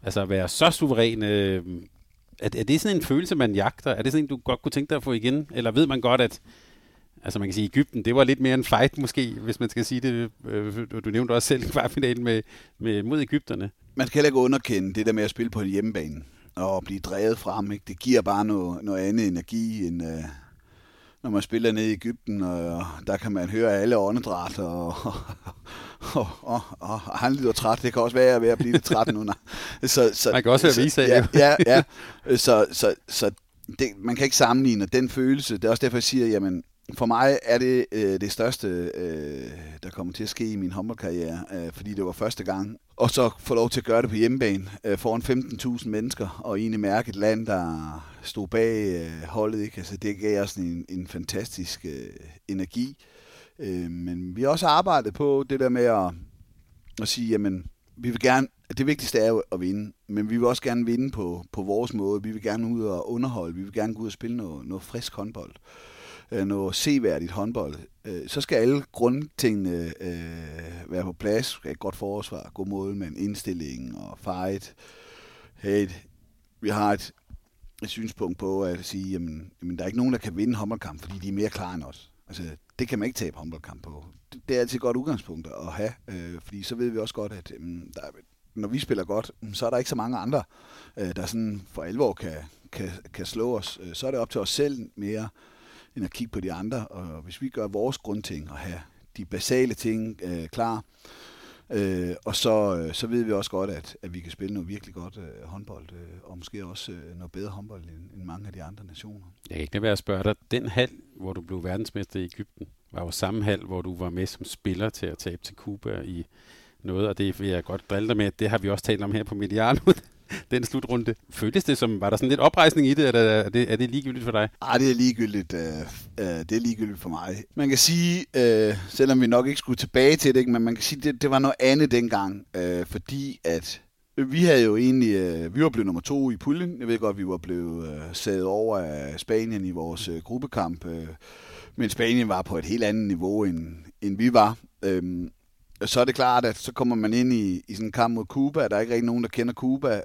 altså at være så suveræn. Er det sådan en følelse, man jagter? Er det sådan en, du godt kunne tænke dig at få igen? Eller ved man godt, at altså man kan sige, Egypten, det var lidt mere en fight måske, hvis man skal sige det. Du nævnte også selv kvartfinalen mod Egypterne. Man skal heller ikke underkende det der med at spille på en hjemmebane og blive drevet frem. Ikke? Det giver bare noget andet energi end... Når man spiller ned i Egypten, og der kan man høre alle åndedræt, og han lyder træt. Det kan også være, at jeg er ved at blive lidt træt nu. Så, man kan også være vise af det. Ja. Så det, man kan ikke sammenligne den følelse. Det er også derfor, jeg siger, jamen, for mig er det det største, der kommer til at ske i min håndboldkarriere, fordi det var første gang. Og så få lov til at gøre det på hjemmebane foran 15.000 mennesker, og egentlig mærke et land, der stod bag holdet. Ikke? Altså, det gav sådan en fantastisk energi. Men vi har også arbejdet på det der med at sige, jamen, vi vil gerne, det vigtigste er jo at vinde, men vi vil også gerne vinde på vores måde. Vi vil gerne ud og underholde, vi vil gerne gå ud og spille noget frisk håndbold. Noget seværdigt håndbold, så skal alle grundtingene være på plads. Skal et godt forsvar, god målmand, indstilling og fight. Hey, vi har et synspunkt på at sige, jamen, der er ikke nogen, der kan vinde håndboldkamp, fordi de er mere klare end os. Altså, det kan man ikke tabe håndboldkamp på. Det er altid et godt udgangspunkt at have, fordi så ved vi også godt, at når vi spiller godt, så er der ikke så mange andre, der sådan for alvor kan slå os. Så er det op til os selv mere, end at kigge på de andre, og hvis vi gør vores grundting og have de basale ting klar, og så ved vi også godt, at vi kan spille noget virkelig godt håndbold, og måske også noget bedre håndbold end mange af de andre nationer. Jeg kan ikke lade være at spørge dig, den hal, hvor du blev verdensmester i Egypten, var jo samme hal, hvor du var med som spiller til at tabe til Cuba i noget, og det vil jeg godt drille dig med, det har vi også talt om her på Mediano. Den slutrunde. Føltes det som, var der sådan lidt oprejsning i det, eller er det ligegyldigt for dig? Nej, det er ligegyldigt. Det er ligegyldigt for mig. Man kan sige, selvom vi nok ikke skulle tilbage til det, ikke, men man kan sige, det var noget andet dengang, fordi at vi havde jo egentlig, vi var blevet nummer 2 i puljen. Jeg ved godt, vi var blevet saget over af Spanien i vores gruppekamp, men Spanien var på et helt andet niveau, end vi var. Så er det klart, at så kommer man ind i sådan en kamp mod Cuba. Der er ikke rigtig nogen, der kender Cuba,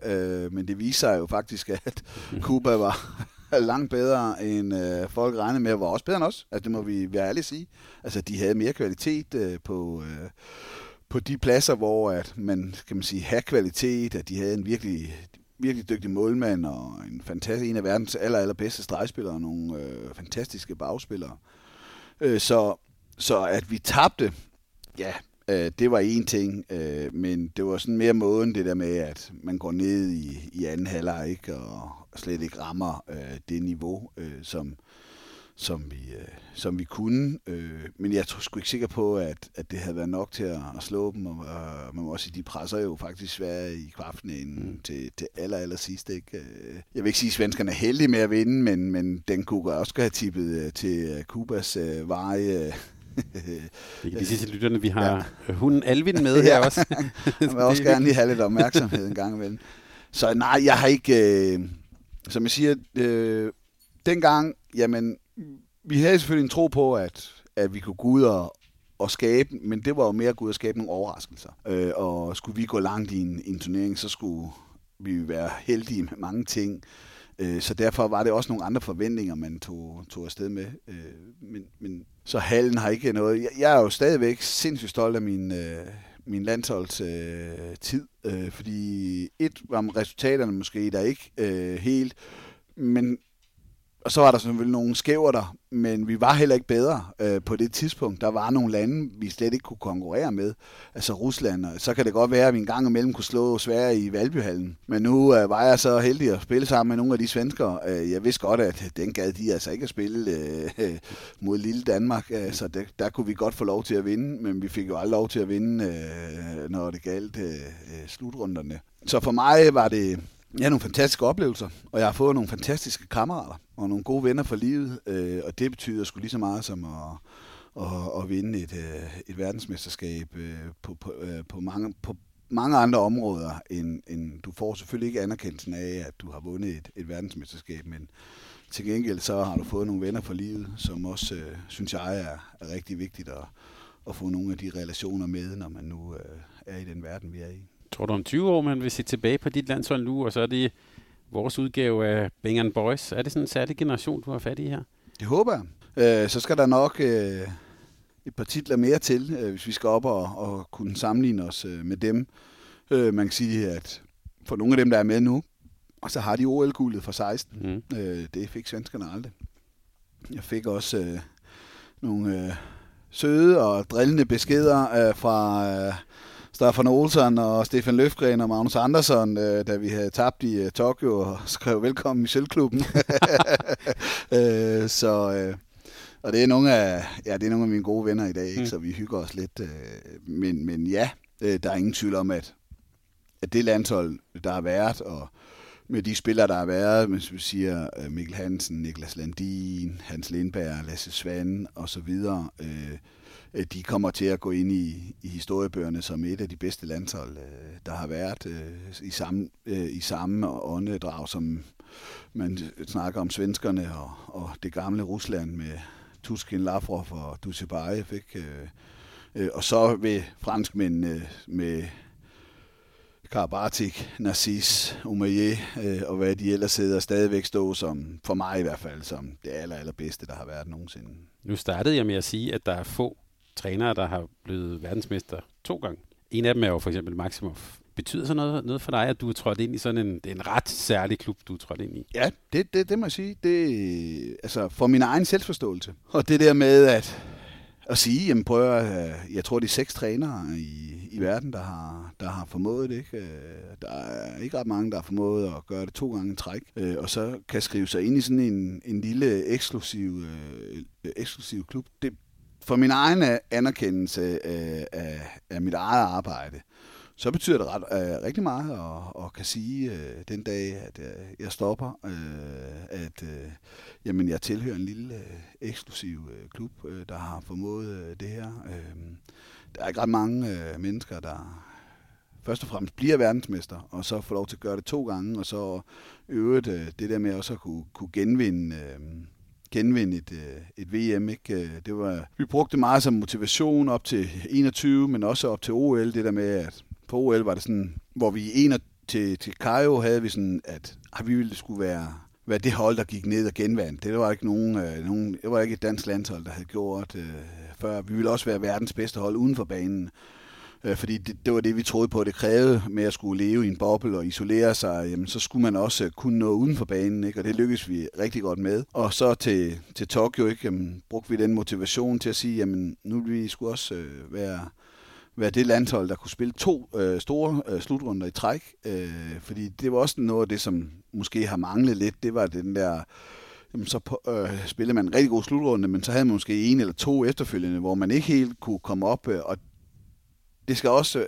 men det viser jo faktisk, at Cuba var langt bedre, end folk regnede med, og var også bedre end os. Altså, det må vi være ærlige sige. Altså, de havde mere kvalitet på de pladser, hvor at man, kan man sige, have kvalitet, at de havde en virkelig dygtig målmand, og en af verdens allerbedste stregspillere, og nogle fantastiske bagspillere. Så at vi tabte, ja... Det var én ting, men det var sådan mere måden det der med, at man går ned i anden halvleg, ikke, og slet ikke rammer det niveau, som vi kunne. Men jeg er sgu ikke sikker på, at det havde været nok til at slå dem, og man må også sige, de presser jo faktisk Sverige i kvartfinalen til aller sidst. Ikke? Jeg vil ikke sige, at svenskerne er heldige med at vinde, men den kunne også have tippet til Kubas veje. Det kan de sige til lytterne, vi har hunden Alvin med her også. Jeg vil også gerne lige have lidt opmærksomhed en gang imellem. Så nej, jeg har ikke, som jeg siger, dengang, jamen, vi havde selvfølgelig en tro på, at vi kunne gå ud og skabe, men det var jo mere at gå ud og skabe nogle overraskelser. Og skulle vi gå langt i en turnering, så skulle vi være heldige med mange ting. Så derfor var det også nogle andre forventninger, man tog afsted med. Men så hallen har ikke noget. Jeg er jo stadigvæk sindssygt stolt af min landsholds tid, fordi var resultaterne måske der ikke helt, men og så var der selvfølgelig nogle skæver der, men vi var heller ikke bedre på det tidspunkt. Der var nogle lande, vi slet ikke kunne konkurrere med. Altså Rusland, og så kan det godt være, at vi en gang imellem kunne slå Sverige i Valbyhallen. Men nu var jeg så heldig at spille sammen med nogle af de svenskere. Jeg vidste godt, at den gad de altså ikke at spille mod lille Danmark. Så der kunne vi godt få lov til at vinde, men vi fik jo aldrig lov til at vinde, når det galt slutrunderne. Så for mig var det... Jeg har nogle fantastiske oplevelser, og jeg har fået nogle fantastiske kammerater og nogle gode venner for livet, og det betyder sgu lige så meget som at vinde et verdensmesterskab på mange andre områder, end du får selvfølgelig ikke anerkendelsen af, at du har vundet et verdensmesterskab, men til gengæld så har du fået nogle venner for livet, som også, synes jeg, er rigtig vigtigt at få nogle af de relationer med, når man nu er i den verden, vi er i. Tror du om 20 år, man vil se tilbage på dit landshold nu, og så er det vores udgave af Bang & Boys? Er det sådan en særlig generation, du har fat i her? Det håber jeg. Så skal der nok et par titler mere til, hvis vi skal op og kunne sammenligne os med dem. Man kan sige, at for nogle af dem, der er med nu, og så har de OL-guldet fra 16. Det fik svenskerne aldrig. Jeg fik også nogle søde og drillende beskeder fra Staffan Olsson og Stefan Løfgren og Magnus Andersson, da vi havde tabt i Tokyo, og skrev velkommen i sølvklubben. Og det er nogle af mine gode venner i dag, ikke? Så vi hygger os lidt. Men ja, der er ingen tvivl om, at det landshold, der har været, og med de spillere, der har været, hvis vi siger Mikkel Hansen, Niklas Landin, Hans Lindberg, Lasse Svane osv., de kommer til at gå ind i historiebøgerne som et af de bedste landshold, der har været i samme åndedrag, som man snakker om svenskerne og det gamle Rusland med Tuskin, Lavrov og Dushibayev. Og så ved franskmændene med Karabatic, Narcisse, Omeyer og hvad de ellers hedder, stadigvæk stå som, for mig i hvert fald, som det allerbedste, der har været nogensinde. Nu startede jeg med at sige, at der er få trænere, der har blevet verdensmester 2 gange. En af dem er jo for eksempel Maximoff. Betyder så noget for dig, at du er trådt ind i sådan en ret særlig klub, du er trådt ind i? Ja, det må jeg sige. Det, altså for min egen selvforståelse. Og det der med at sige, jamen prøv at, jeg tror, det er 6 trænere i verden, der har formået det. Ikke? Der er ikke ret mange, der har formået at gøre det 2 gange træk. Og så kan skrive sig ind i sådan en lille eksklusiv klub. Det, for min egen anerkendelse af mit eget arbejde, så betyder det rigtig meget, og kan sige den dag, at jeg stopper, at jamen, jeg tilhører en lille eksklusiv klub, der har formået det her. Der er ikke ret mange mennesker, der først og fremmest bliver verdensmester, og så får lov til at gøre det 2 gange, og så øvrigt det der med også at kunne genvinde... Genvinde et VM, ikke? Det var, vi brugte det meget som motivation op til 21, men også op til OL. Det der med, at på OL var det sådan, hvor vi til Kairo havde vi sådan, at vi ville skulle være det hold, der gik ned og genvandt. Det var ikke det var ikke et dansk landshold, der havde gjort før. Vi ville også være verdens bedste hold uden for banen. Fordi det var det, vi troede på, det krævede med at skulle leve i en boble og isolere sig, jamen, så skulle man også kunne nå uden for banen, ikke? Og det lykkedes vi rigtig godt med. Og så til Tokyo, ikke? Jamen, brugte vi den motivation til at sige, jamen, nu vil vi skulle også være det landshold, der kunne spille 2 store slutrunder i træk. Fordi det var også noget af det, som måske har manglet lidt, det var den der... Jamen, så spillede man en rigtig god slutrunde, men så havde man måske 1 eller 2 efterfølgende, hvor man ikke helt kunne komme op, og det skal også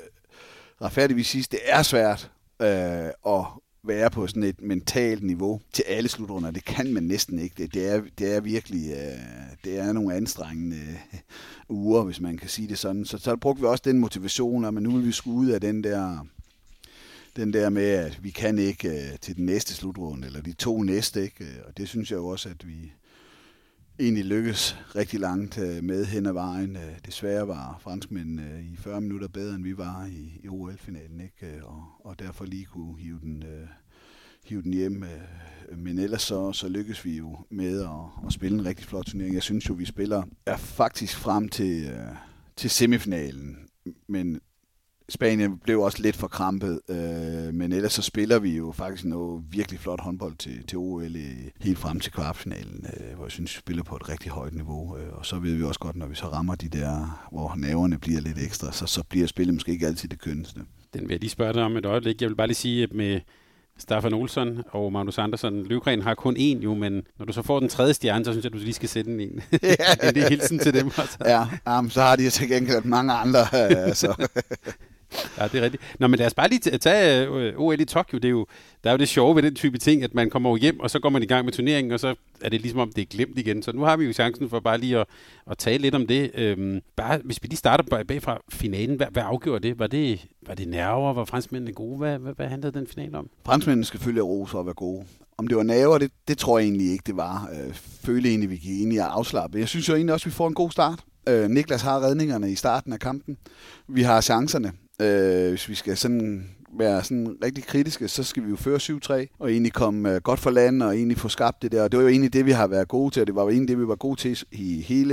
retfærdigvis siges, det er svært at være på sådan et mentalt niveau til alle slutrunder. Det kan man næsten ikke. Det er virkelig det er nogle anstrengende uger, hvis man kan sige det sådan. Så brugte vi også den motivation, at nu vil vi skulle ud af den der med, at vi kan ikke til den næste slutrunde, eller de 2 næste. Ikke? Og det synes jeg jo også, at vi... egentlig lykkes rigtig langt med hen ad vejen. Desværre var franskmændene i 40 minutter bedre, end vi var i OL-finalen, ikke? Og derfor lige kunne hive den hjem. Men ellers så lykkes vi jo med at spille en rigtig flot turnering. Jeg synes jo, vi spiller faktisk frem til semifinalen, men Spanien blev også lidt for krampet, men ellers så spiller vi jo faktisk noget virkelig flot håndbold til OL helt frem til kvartfinalen, hvor jeg synes, vi spiller på et rigtig højt niveau. Og så ved vi også godt, når vi så rammer de der, hvor nerverne bliver lidt ekstra, så bliver spillet måske ikke altid det kønneste. Den vil jeg lige spørge dig om et øjeblik. Jeg vil bare lige sige, at med Staffan Olsson og Magnus Andersson, Løvgren har kun 1 jo, men når du så får den 3. stjerne, så synes jeg, at du lige skal sætte en. Det er hilsen til dem også. Ja, så har de jo til gengæld mange andre. Ja, det er rigtigt. Nå, men lad os bare lige tage OL i Tokyo. Det er jo, der er jo det sjove ved den type ting, at man kommer jo hjem, og så går man i gang med turneringen, og så er det ligesom om, det er glemt igen. Så nu har vi jo chancen for bare lige at tale lidt om det. Bare, hvis vi lige starter bagfra finalen, hvad afgjorde det? Var det nerver? Var franskmændene gode? Hvad handlede den finale om? Franskmændene skal følge rose og være gode. Om det var nerver, det tror jeg egentlig ikke, det var. Følte egentlig, vi gik ind i at afslappe. Jeg synes jo egentlig også, vi får en god start. Niklas har redningerne i starten af kampen. Vi har chancerne. Hvis vi skal sådan være sådan rigtig kritiske, så skal vi jo føre 7-3 og egentlig komme godt for land og egentlig få skabt det der. Og det var jo egentlig det, vi har været gode til, og det var jo egentlig det, vi var gode til i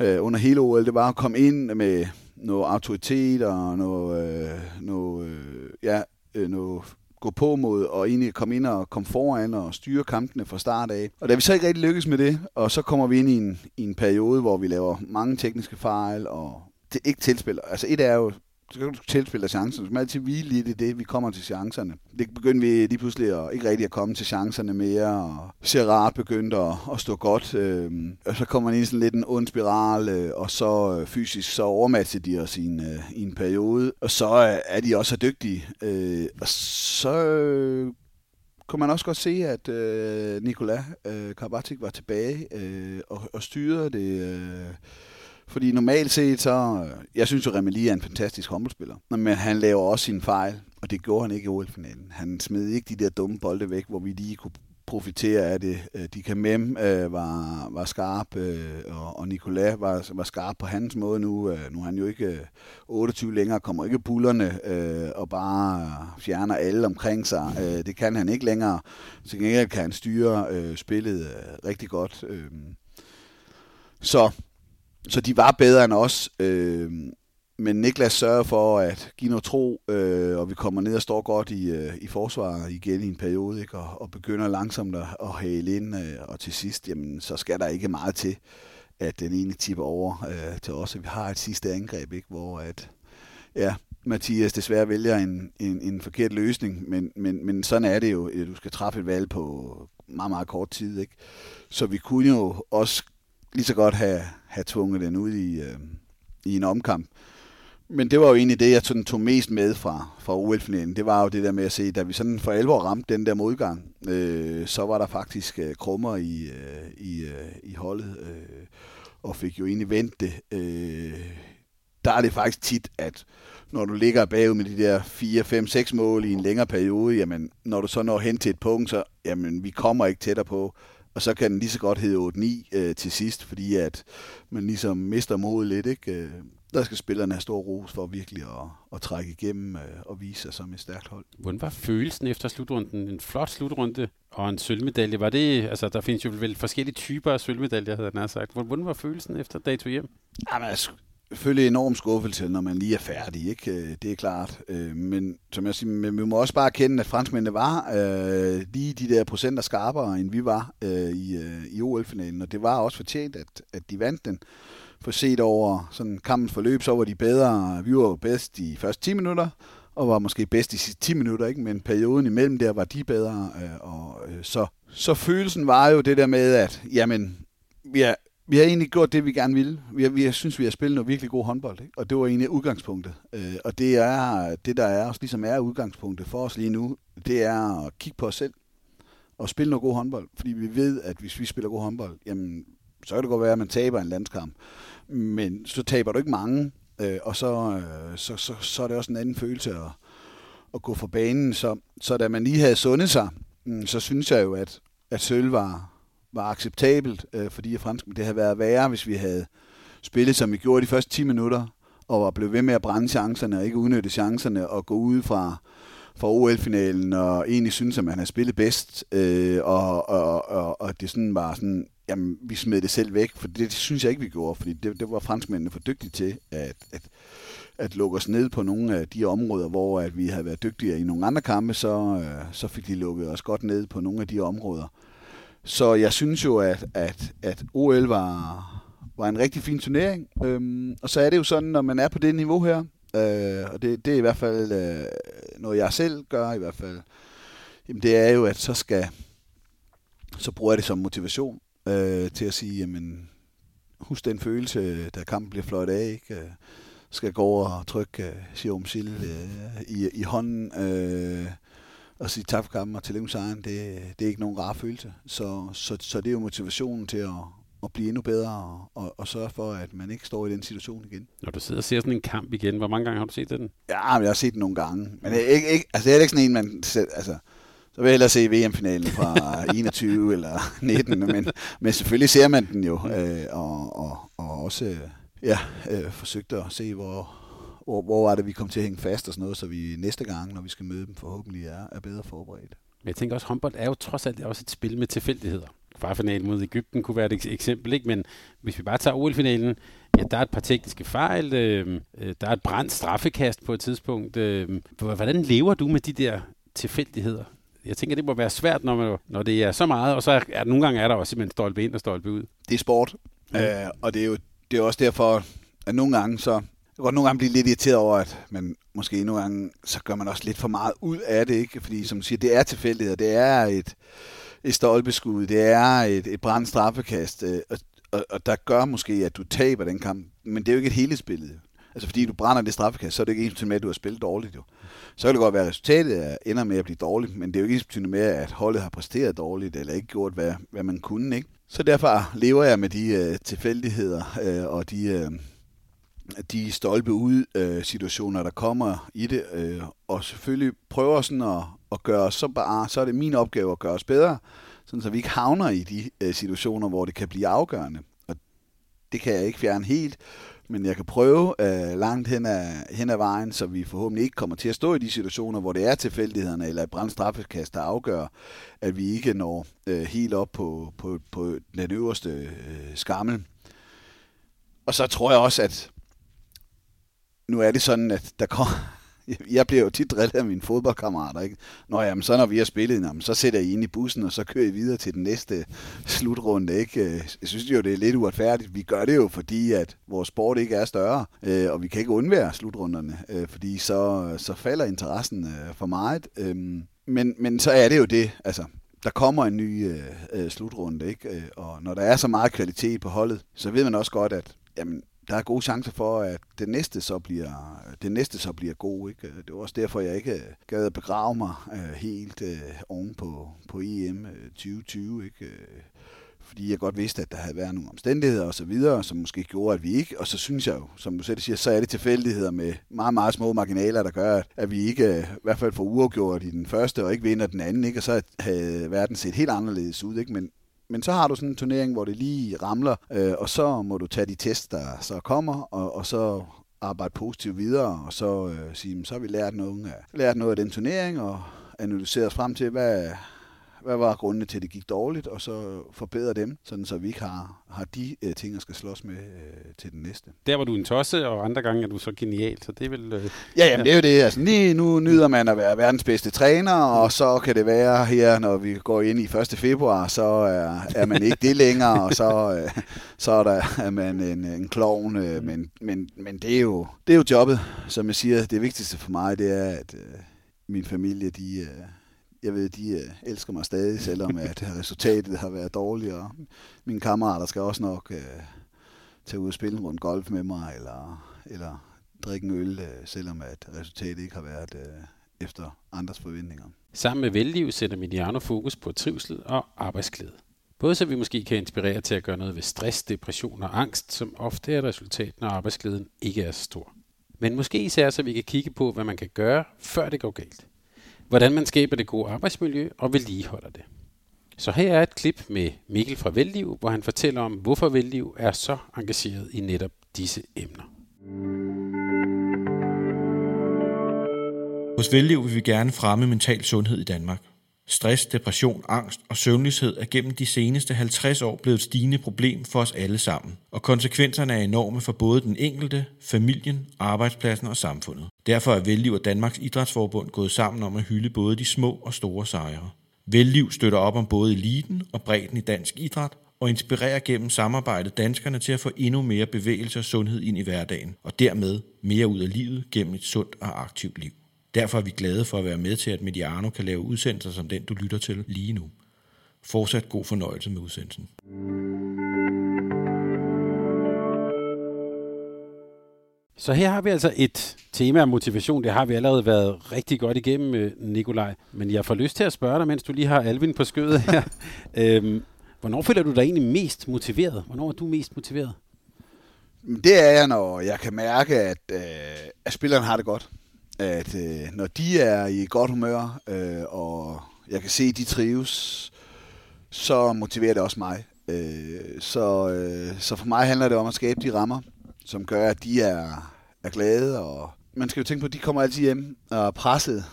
under hele OL. Det var at komme ind med noget autoritet og noget gå på mod og egentlig komme ind og komme foran og styre kampene fra start af. Og da vi så ikke rigtig lykkes med det, og så kommer vi ind i en periode, hvor vi laver mange tekniske fejl og det ikke tilspiller. Altså et er jo, så kan du tilspille af chancerne. Så må altid hvile lidt i det, vi kommer til chancerne. Det begyndte vi lige pludselig ikke rigtig at komme til chancerne mere, og Gerard begyndte at stå godt. Og så kommer man ind i sådan lidt en ond spiral, og så fysisk så overmatcher de os i en periode. Og så er de også så dygtige. Og så kunne man også godt se, at Nikolaj Karabatic var tilbage og styrede det. Fordi normalt set, så... Jeg synes jo, Remeli er en fantastisk håndboldspiller. Men han laver også sine fejl, og det gjorde han ikke i OL-finalen. Han smed ikke de der dumme bolde væk, hvor vi lige kunne profitere af det. De Kamem var skarp, og Nicolas var skarp på hans måde nu. Nu er han jo ikke 28 længere, kommer ikke bullerne og bare fjerner alle omkring sig. Det kan han ikke længere. Til gengæld kan han styre spillet rigtig godt. Så de var bedre end os, men Niklas sørger for at give noget tro, og vi kommer ned og står godt i forsvaret igen i en periode, ikke? Og begynder langsomt at hale ind, og til sidst, jamen, så skal der ikke meget til, at den ene tipper over til os, og vi har et sidste angreb, ikke? Hvor at, ja, Mathias desværre vælger en forkert løsning, men sådan er det jo, du skal træffe et valg på meget, meget kort tid, ikke? Så vi kunne jo også lige så godt have tvunget den ud i en omkamp. Men det var jo egentlig det, jeg sådan tog mest med fra OL-finalen. Det var jo det der med at se, da vi sådan for alvor ramte den der modgang, så var der faktisk krummer i holdet, og fik jo egentlig vendt det. Der er det faktisk tit, at når du ligger bagud med de der 4, 5, 6 mål i en længere periode, jamen, når du så når hen til et punkt, så jamen, vi kommer ikke tættere på. Og så kan den lige så godt hedde 8-9 til sidst, fordi at man ligesom mister modet lidt, ikke? Der skal spillerne have stor ros for virkelig at trække igennem og vise sig som et stærkt hold. Hvordan var følelsen efter slutrunden? En flot slutrunde og en sølvmedalje. Var det, altså, der findes jo vel forskellige typer af sølvmedaljer, havde jeg sagt. Hvordan var følelsen efter dag to hjem? Jamen, selvfølgelig enorm skuffelse, når man lige er færdig, ikke? Det er klart. Men som jeg siger, vi må også bare erkende, at franskmændene var lige de der procenter skarpere, end vi var i OL-finalen. Og det var også fortjent, at de vandt den. For set over sådan kampens forløb, så var de bedre. Vi var bedst de første 10 minutter, og var måske bedst de sidste 10 minutter, ikke? Men perioden imellem der var de bedre. Så følelsen var jo det der med, at jamen, vi har egentlig gjort det, vi gerne ville. Jeg synes, vi har spillet noget virkelig god håndbold, ikke? Og det var egentlig udgangspunktet. Og det er det, der er også ligesom er udgangspunktet for os lige nu. Det er at kigge på os selv og spille noget god håndbold. Fordi vi ved, at hvis vi spiller god håndbold, jamen, så kan det godt være, at man taber en landskamp. Men så taber du ikke mange, og så er det også en anden følelse at gå fra banen. Så da man lige havde sundet sig, så synes jeg jo, at sølv var acceptabelt, fordi franskmænd, det havde været værre, hvis vi havde spillet, som vi gjorde de første 10 minutter, og var blevet ved med at brænde chancerne, og ikke udnytte chancerne, og gå ud fra OL-finalen, og egentlig synes, at man havde spillet bedst, og det sådan var sådan, jamen, vi smed det selv væk, for det synes jeg ikke, vi gjorde, fordi det var franskmændene for dygtige til, at lukke os ned på nogle af de områder, hvor at vi havde været dygtigere i nogle andre kampe, så fik de lukket os godt ned på nogle af de områder. Så jeg synes jo, at OL var en rigtig fin turnering. Og så er det jo sådan, når man er på det niveau her, og det er i hvert fald noget, jeg selv gør i hvert fald, jamen det er jo, at så bruger jeg det som motivation til at sige, jamen husk den følelse, da kampen bliver fløjt af, ikke? skal gå over og trykke Sjovmsil i hånden og sige tak for kampen og tillykke med sejren. Det er ikke nogen rar følelse. Så det er jo motivationen til at blive endnu bedre og sørge for, at man ikke står i den situation igen. Når du sidder og ser sådan en kamp igen, hvor mange gange har du set den? Ja, men jeg har set den nogle gange. Men jeg er ikke sådan en, man selv... Altså, så vil jeg hellere se VM-finalen fra 21 eller 19, men selvfølgelig ser man den jo, og også forsøgte at se, hvor var det, vi kom til at hænge fast og sådan noget, så vi næste gang, når vi skal møde dem, forhåbentlig er bedre forberedt. Men jeg tænker også, håndbold er jo trods alt også et spil med tilfældigheder. Kvartfinalen mod Egypten kunne være et eksempel, ikke? Men hvis vi bare tager OL-finalen, ja, der er et par tekniske fejl, der er et brændt straffekast på et tidspunkt. Hvordan lever du med de der tilfældigheder? Jeg tænker, det må være svært, når det er så meget, og så er nogle gange er der også simpelthen stolpe ind og stolpe ud. Det er sport, og det er også derfor, at nogle gange så... Jeg kan godt nogle gange blive lidt irriteret over, at man måske nogle gange, så gør man også lidt for meget ud af det, ikke? Fordi som du siger, det er tilfældigheder, det er et stolpeskud, det er et brændt straffekast, og der gør måske, at du taber den kamp, men det er jo ikke et helhedsbillede. Altså fordi du brænder det straffekast, så er det ikke ensbetydende med, at du har spillet dårligt jo. Så kan det godt være, at resultatet ender med at blive dårligt, men det er jo ikke ensbetydende med, at holdet har præsteret dårligt, eller ikke gjort, hvad man kunne, ikke? Så derfor lever jeg med de tilfældigheder og de stolpe ud situationer, der kommer i det, og selvfølgelig prøver sådan at gøre os så er det min opgave at gøre os bedre, sådan så vi ikke havner i de situationer, hvor det kan blive afgørende. Og det kan jeg ikke fjerne helt, men jeg kan prøve langt hen ad vejen, så vi forhåbentlig ikke kommer til at stå i de situationer, hvor det er tilfældighederne eller et brandstraffekast, der afgør, at vi ikke når helt op på den øverste skammel. Og så tror jeg også, at nu er det sådan, at der kommer... Jeg bliver jo tit drillet af mine fodboldkammerater, ikke? Når vi har spillet, så sætter I ind i bussen, og så kører I videre til den næste slutrunde, ikke? Jeg synes jo, det er lidt uretfærdigt. Vi gør det jo, fordi at vores sport ikke er større, og vi kan ikke undvære slutrunderne, fordi så falder interessen for meget. Men så er det jo det, altså... Der kommer en ny slutrunde, ikke? Og når der er så meget kvalitet på holdet, så ved man også godt, at jamen, der er gode chancer for, at det næste så bliver god, ikke? Det var også derfor, jeg ikke gad at begrave mig helt oven på EM 2020, ikke? Fordi jeg godt vidste, at der havde været nogle omstændigheder og så videre, som måske gjorde, at vi ikke... Og så synes jeg jo, som du selv siger, så er det tilfældigheder med meget, meget små marginaler, der gør, at vi ikke i hvert fald får uafgjort i den første og ikke vinder den anden, ikke? Og så havde verden set helt anderledes ud, ikke? Men så har du sådan en turnering, hvor det lige ramler, og så må du tage de tests, der så kommer, og så arbejde positivt videre, og så sige, så har vi lært noget af den turnering, og analyseret os frem til, hvad var grundene til, at det gik dårligt, og så forbedre dem, sådan så vi ikke har de ting, der skal slås med til den næste. Der var du en tosse, og andre gange er du så genial, så det er vel... Ja, det er jo det. Altså, lige nu nyder man at være verdens bedste træner, og så kan det være her, når vi går ind i 1. februar, så er man ikke det længere, og så er man en klovn. Men det er jo jobbet, som jeg siger. Det vigtigste for mig, det er, at min familie, jeg ved, de elsker mig stadig, selvom at resultatet har været dårligt, og mine kammerater skal også nok tage ud og spille en rundt golf med mig, eller drikke en øl, selvom at resultatet ikke har været efter andres forventninger. Sammen med Velliv sætter Mediano fokus på trivsel og arbejdsglæde. Både så vi måske kan inspirere til at gøre noget ved stress, depression og angst, som ofte er et resultat, når arbejdsglæden ikke er så stor. Men måske især så vi kan kigge på, hvad man kan gøre, før det går galt. Hvordan man skaber det gode arbejdsmiljø og vedligeholder det. Så her er et klip med Mikkel fra Velliv, hvor han fortæller om, hvorfor Velliv er så engageret i netop disse emner. Hos Velliv vil vi gerne fremme mental sundhed i Danmark. Stress, depression, angst og søvnløshed er gennem de seneste 50 år blevet et stigende problem for os alle sammen, og konsekvenserne er enorme for både den enkelte, familien, arbejdspladsen og samfundet. Derfor er Velliv og Danmarks Idrætsforbund gået sammen om at hylde både de små og store sejre. Velliv støtter op om både eliten og bredden i dansk idræt, og inspirerer gennem samarbejdet danskerne til at få endnu mere bevægelse og sundhed ind i hverdagen, og dermed mere ud af livet gennem et sundt og aktivt liv. Derfor er vi glade for at være med til, at Mediano kan lave udsendelser som den, du lytter til lige nu. Fortsat god fornøjelse med udsendelsen. Så her har vi altså et tema om motivation. Det har vi allerede været rigtig godt igennem, Nikolaj. Men jeg får lyst til at spørge dig, mens du lige har Alvin på skødet her. Hvornår føler du dig egentlig mest motiveret? Hvornår er du mest motiveret? Det er jeg, når jeg kan mærke, at spillerne har det godt. At når de er i godt humør, og jeg kan se, at de trives, så motiverer det også mig. Så for mig handler det om at skabe de rammer, som gør, at de er glade. Og man skal jo tænke på, at de kommer altid hjem og er presset.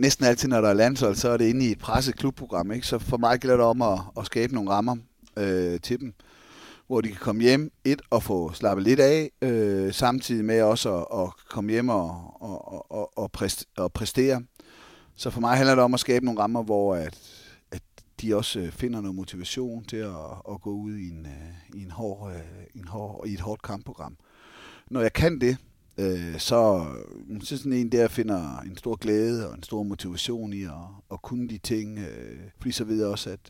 Næsten altid, når der er landshold, så er det inde i et presset klubprogram. Ikke? Så for mig gælder det om at skabe nogle rammer til dem, hvor de kan komme hjem og få slappet lidt af, samtidig med også at komme hjem og præstere. Så for mig handler det om at skabe nogle rammer, hvor at de også finder noget motivation til at gå ud i et hårdt kampprogram. Når jeg kan det, så synes jeg sådan en der finder en stor glæde og en stor motivation i at kunne de ting, fordi så ved jeg også, at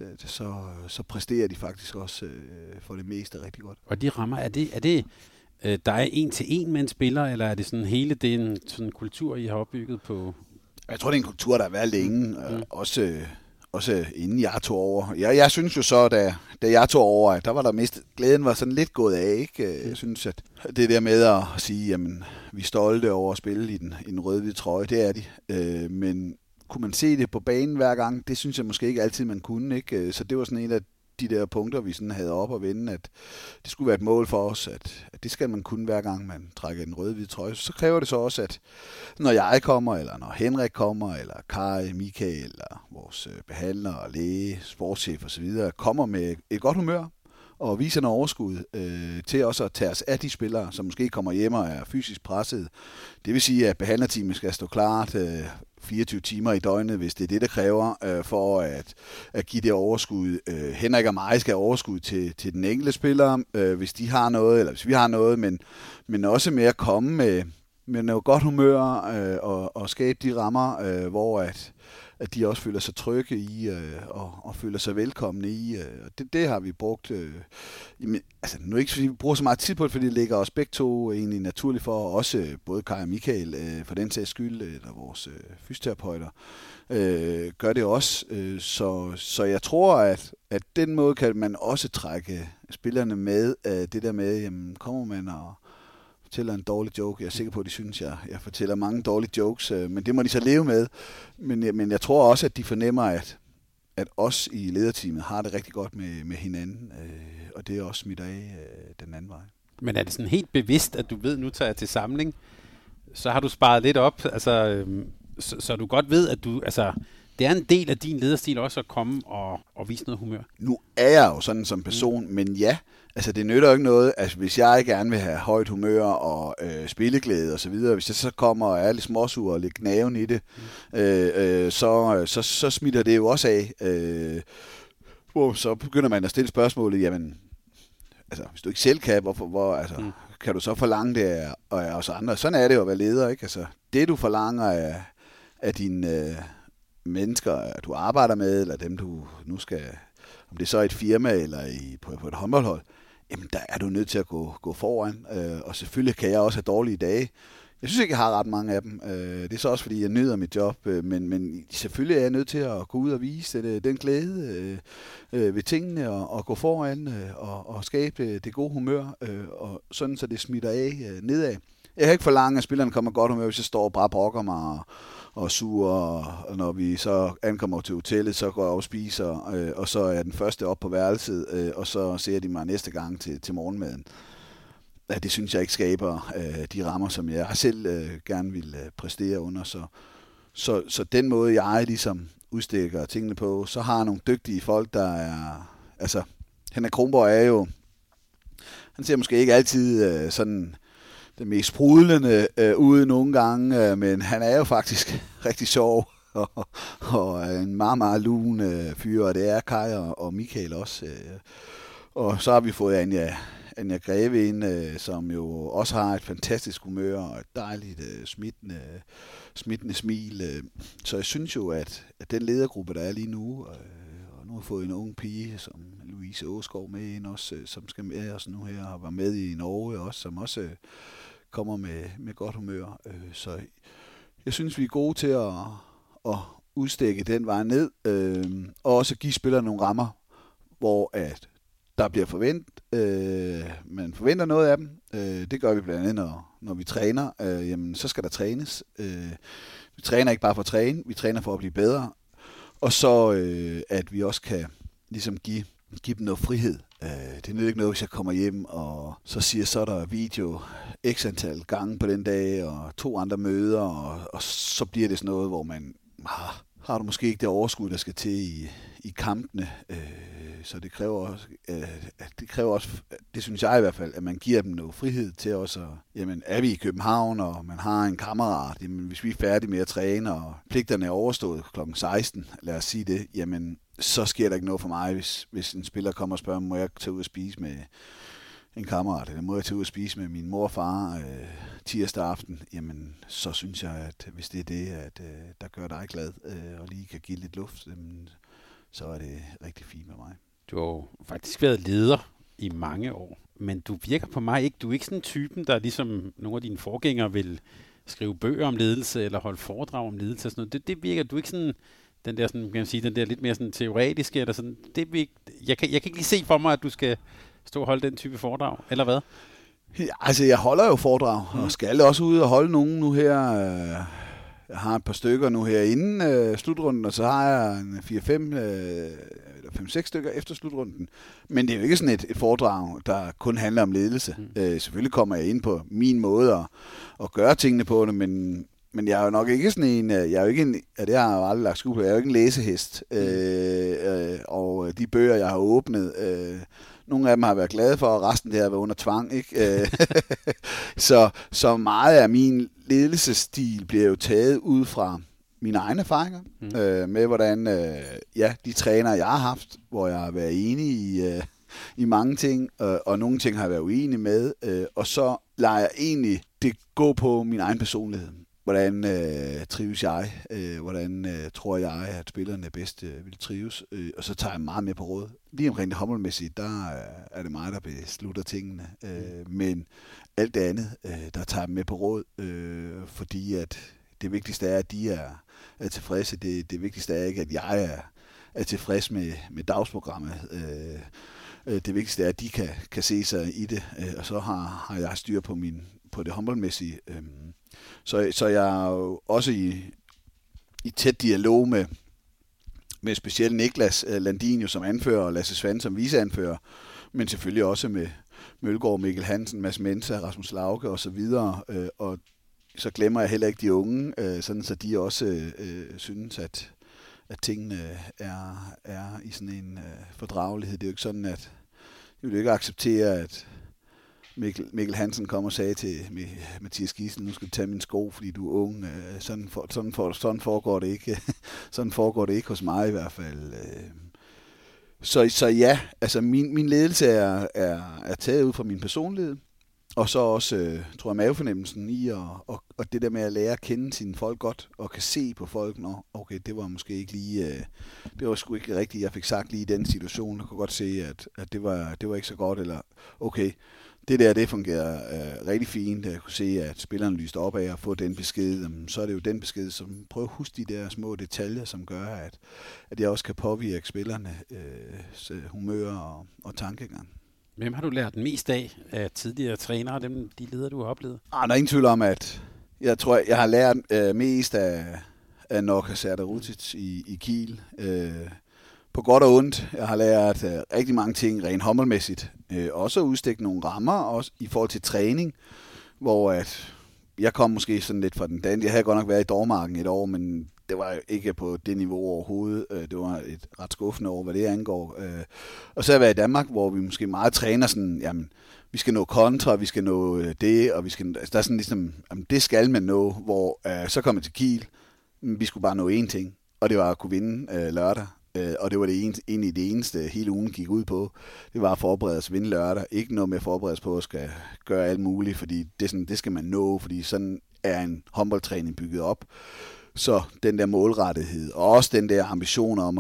så præsterer de faktisk også for det meste rigtig godt. Og de rammer, er det dig en til en med en spiller, eller er det sådan hele den sådan kultur, I har opbygget på? Jeg tror, det er en kultur, der har været længe, også inden jeg tog over. Jeg synes jo så, da jeg tog over, at der var der mest, glæden var sådan lidt gået af, ikke? Jeg synes, at det der med at sige, jamen, vi er stolte over at spille i den røde-hvide trøje, det er de. Men kunne man se det på banen hver gang? Det synes jeg måske ikke altid, man kunne, ikke? Så det var sådan en af de der punkter, vi sådan havde op at vende, at det skulle være et mål for os, at det skal man kunne hver gang, man trækker den røde-hvide trøje. Så kræver det så også, at når jeg kommer, eller når Henrik kommer, eller Kai, Michael, eller vores behandler, læge, sportschef osv., kommer med et godt humør og viser noget overskud til også at tage os af de spillere, som måske kommer hjem og er fysisk presset. Det vil sige, at behandlerteamet skal stå klart 24 timer i døgnet, hvis det er det, der kræver, for at give det overskud. Henrik og mig skal have overskud til den enkelte spiller, hvis de har noget, eller hvis vi har noget, men også med at komme med noget godt humør og skabe de rammer, hvor at de også føler sig trygge i og føler sig velkomne i. Det har vi brugt. Altså nu ikke, fordi vi bruger så meget tid på det, fordi det ligger os begge to egentlig naturligt for, også både Kai og Michael for den sags skyld, eller vores fysioterapeuter, gør det også. Så jeg tror, at den måde kan man også trække spillerne med, det der med, jamen kommer man og fortæller en dårlig joke. Jeg er sikker på, at de synes, jeg fortæller mange dårlige jokes, men det må de så leve med. Men jeg tror også, at de fornemmer, at os i lederteamet har det rigtig godt med hinanden, og det er også smitter af den anden vej. Men er det sådan helt bevidst, at du ved, nu tager jeg til samling, så har du sparet lidt op, altså, så du godt ved, at du... Altså det er en del af din lederstil også at komme og vise noget humør. Nu er jeg jo sådan som person, men ja, altså det nytter jo ikke noget, altså hvis jeg gerne vil have højt humør og spilleglæde og så videre, hvis jeg så kommer og er lidt småsur og lidt gnaven i det, så smitter det jo også af. Så begynder man at stille spørgsmålet, jamen, altså hvis du ikke selv kan, hvorfor kan du så forlange det af os andre? Sådan er det jo at være leder, ikke? Altså det du forlanger af din... mennesker, du arbejder med, eller dem, du nu skal... Om det er så et firma, eller på et håndboldhold, jamen der er du nødt til at gå foran. Og selvfølgelig kan jeg også have dårlige dage. Jeg synes ikke, jeg har ret mange af dem. Det er så også, fordi jeg nyder mit job. Men selvfølgelig er jeg nødt til at gå ud og vise den glæde ved tingene, og gå foran, og skabe det gode humør, og sådan, så det smitter af nedad. Jeg kan ikke forlange, at spillerne kommer godt humør, hvis jeg står og bare brokker mig, og suger, og når vi så ankommer til hotellet, så går jeg og spiser, og så er den første op på værelset, og så ser de mig næste gang til morgenmaden. Ja, det synes jeg ikke skaber de rammer, som jeg selv gerne vil præstere under. Så den måde, jeg ligesom udstikker tingene på, så har jeg nogle dygtige folk, der er... Altså, Henrik Kronborg er jo... Han ser måske ikke altid sådan... Det mest sprudlende ude nogle gange, men han er jo faktisk rigtig sjov, og en meget, meget lun fyr, og det er Kai og Michael også. Og så har vi fået Anja Greve ind, som jo også har et fantastisk humør, og et dejligt smittende smil. Så jeg synes jo, at den ledergruppe, der er lige nu, og nu har fået en ung pige, som Louise Åskov med ind også, som skal med os nu her, og var med i Norge også, som også kommer med godt humør. Så jeg synes, vi er gode til at udstikke den vej ned, og også give spillerne nogle rammer, hvor at der bliver man forventer noget af dem. Det gør vi blandt andet, når vi træner. Jamen, så skal der trænes. Vi træner ikke bare for at træne, vi træner for at blive bedre. Og så at vi også kan ligesom give dem noget frihed. Det er ikke noget, hvis jeg kommer hjem og så siger, så er der video x antal gange på den dag, og 2 andre møder, og så bliver det sådan noget, hvor man har du måske ikke det overskud, der skal til i kampene. Så det kræver også, det synes jeg i hvert fald, at man giver dem noget frihed til også. Jamen, er vi i København, og man har en kammerat, jamen, hvis vi er færdige med at træne, og pligterne er overstået kl. 16, lad os sige det, jamen, så sker der ikke noget for mig, hvis en spiller kommer og spørger, må jeg tage ud og spise med en kammerat, eller må jeg tage ud og spise med min mor og far tirsdag aften, jamen, så synes jeg, at hvis det er det, at der gør dig glad, og lige kan give lidt luft, jamen, så er det rigtig fint med mig. Du har jo faktisk været leder i mange år, men du virker på mig ikke. Du er ikke sådan en typen, der ligesom nogle af dine forgængere vil skrive bøger om ledelse eller holde foredrag om ledelse og sådan noget. Det virker du ikke sådan den der, sådan, kan man sige, den der lidt mere sådan teoretiske eller sådan. Det virker, jeg kan ikke lige se for mig, at du skal stå og holde den type foredrag eller hvad? Ja, altså, jeg holder jo foredrag og skal også ud og holde nogen nu her. Jeg har et par stykker nu her inden slutrunden, og så har jeg 4-5 eller 5-6 stykker efter slutrunden. Men det er jo ikke sådan et foredrag, der kun handler om ledelse. Selvfølgelig kommer jeg ind på min måde at gøre tingene på det, men jeg er jo nok ikke sådan en... Jeg er jo ikke en, ja, det har jeg jo aldrig lagt skub på. Jeg er jo ikke en læsehest. Og de bøger, jeg har åbnet... Nogle af dem har været glade for, og resten det har været under tvang, ikke? så meget af min ledelsesstil bliver jo taget ud fra mine egne erfaringer, med hvordan de træner, jeg har haft, hvor jeg har været enig i mange ting, og nogle ting har jeg været uenig med, og så lader jeg egentlig det gå på min egen personlighed. Hvordan trives jeg? Hvordan tror jeg, at spillerne bedst vil trives? Og så tager jeg meget mere på råd. Lige omkring det håndboldmæssige, der er det mig, der beslutter tingene. Men alt det andet, der tager jeg med på råd, fordi at det vigtigste er, at de er tilfredse. Det vigtigste er ikke, at jeg er tilfreds med dagsprogrammet. Det vigtigste er, at de kan se sig i det, og så har jeg styr på på det håndboldmæssige. Så jeg er jo også i tæt dialog med specielt Niklas Landin, som anfører, og Lasse Svane som viceanfører, men selvfølgelig også med Mølgaard, Mikkel Hansen, Mads Menta, Rasmus Lauge og så videre. Og så glemmer jeg heller ikke de unge, sådan så de også synes, at tingene er i sådan en fordragelighed. Det er jo ikke sådan, at jeg vil ikke acceptere, at Mikkel Hansen kom og sagde til Mathias Giessen, nu skal du tage min sko, fordi du er ung. Sådan foregår det ikke. Sådan foregår det ikke hos mig i hvert fald. Så ja, altså min ledelse er taget ud fra min personlighed. Og så også, tror jeg, mavefornemmelsen i, og det der med at lære at kende sine folk godt, og kan se på folk, okay, det var måske ikke lige, det var sgu ikke rigtigt, jeg fik sagt lige i den situation, og kunne godt se, at det var ikke så godt, eller okay, det fungerer rigtig fint, jeg kunne se, at spillerne lyste op af at få den besked, så er det jo den besked, som prøver at huske de der små detaljer, som gør, at jeg også kan påvirke spillernes humør og tankegang. Hvem har du lært mest af tidligere trænere, de ledere, du har oplevet? Der er ingen tvivl om, at jeg tror, jeg har lært mest af Norge Sardarutic i Kiel. På godt og ondt. Jeg har lært rigtig mange ting rent håndboldmæssigt. Også at udstikke nogle rammer også i forhold til træning, hvor at jeg kom måske sådan lidt fra den danske. Jeg havde godt nok været i Dormarken et år, men det var ikke på det niveau overhovedet. Det var et ret skuffende år, hvad det angår. Og så har jeg været i Danmark, hvor vi måske meget træner sådan, jamen, vi skal nå kontra, vi skal nå det, og vi skal, der er sådan ligesom, jamen, det skal man nå, hvor så kom jeg til Kiel, vi skulle bare nå én ting, og det var at kunne vinde lørdag. Og det var egentlig det eneste, hele ugen gik ud på. Det var at forberede os vinde lørdag. Ikke noget med at forberede os på at skal gøre alt muligt, fordi det skal man nå, fordi sådan er en håndboldtræning bygget op. Så den der målrettighed, og også den der ambition om